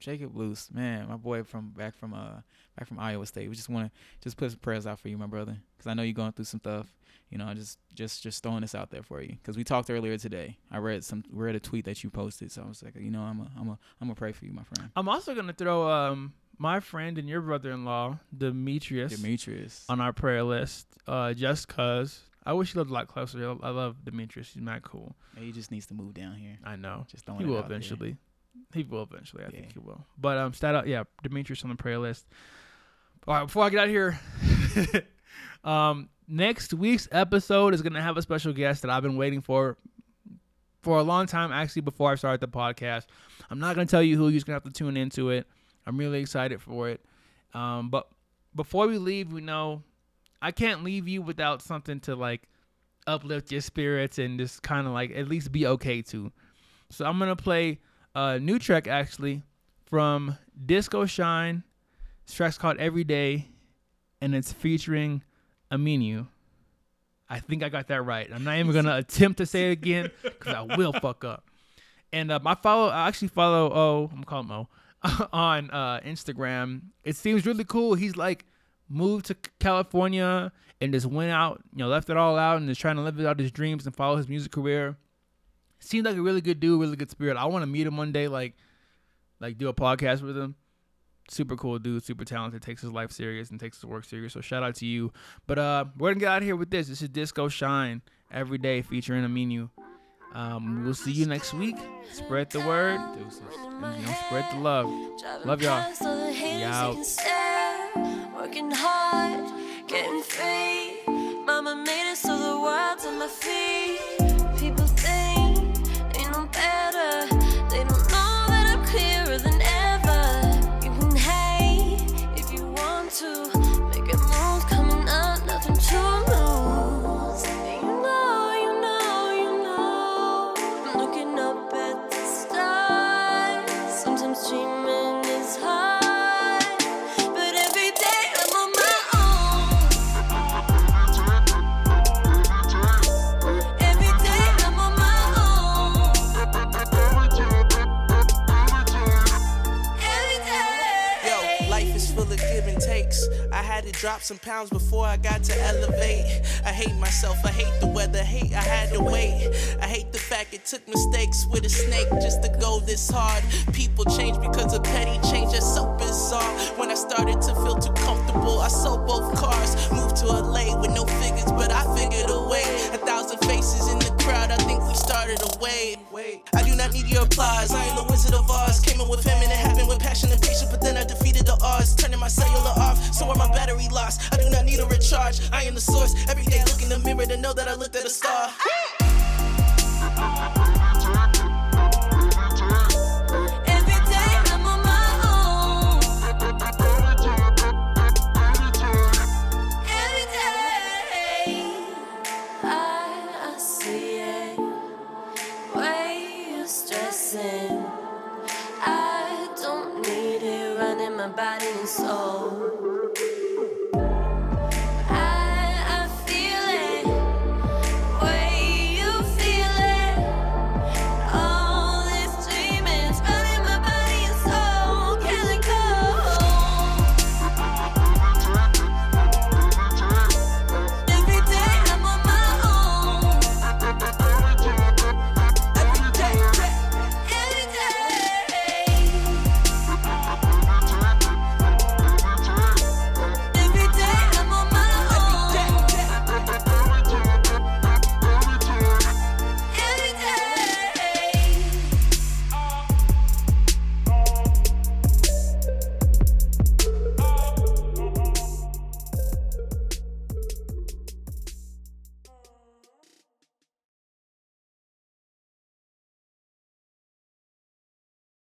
Jacob Luce, man, my boy from back from uh back from Iowa State. We just want to just put some prayers out for you, my brother, because I know you're going through some stuff. You know, just just just throwing this out there for you, because we talked earlier today. I read some read a tweet that you posted, so I was like, you know, I'm a I'm a I'm gonna pray for you, my friend. I'm also gonna throw um my friend and your brother-in-law Demetrius Demetrius on our prayer list, uh, just cause. I wish he lived a lot closer. I love Demetrius. He's not cool. He just needs to move down here. I know. Just don't. He will eventually. There. He will eventually. I yeah. think he will. But um, shout out, yeah, Demetrius on the prayer list. All right, before I get out of here, um, next week's episode is gonna have a special guest that I've been waiting for for a long time. Actually, before I started the podcast, I'm not gonna tell you who. You're just gonna have to tune into it. I'm really excited for it. Um, but before we leave, we know. I can't leave you without something to, like, uplift your spirits and just kind of, like, at least be okay to. So I'm going to play a new track, actually, from Disco Shine. This track's called Every Day, and it's featuring Aminu. I think I got that right. I'm not even going to attempt to say it again because I will fuck up. And um, I follow, I actually follow O, I'm calling him O, on uh, Instagram. It seems really cool. He's, like, moved to California and just went out, you know, left it all out and is trying to live out his dreams and follow his music career. Seems like a really good dude, really good spirit. I want to meet him one day, like, like do a podcast with him. Super cool dude, super talented, takes his life serious and takes his work serious. So shout out to you. But uh, we're going to get out of here with this. This is Disco Shine, Every Day, featuring Aminu. Um, we'll see you next week. Spread the word. And, you know, spread the love. Love y'all. Y'all. Working hard, getting free. Mama made it so the world's on my feet. People think they know better. They don't know that I'm clearer than ever. You can hate if you want to. Make a move coming up, nothing to lose. And you know, you know, you know. I'm looking up at the stars. Sometimes dreaming is hard. Dropped some pounds before I got to elevate. I hate myself, I hate the weather, hate I had to wait. I hate the fact it took mistakes with a snake just to go this hard. People change because of petty change, that's so bizarre. When I started to feel too comfortable, I sold both cars. Moved to L A with no figures, but I figured a way. A thousand faces in the crowd, I think we started a wave. I do not need your applause, I ain't the Wizard of Oz. Came in with him and it happened with passion and patience, but then I defeated the odds. Turning my cellular off, so where my battery lost. I do not need a recharge. I am the source. Every day look in the mirror to know that I looked at a star. Body and soul.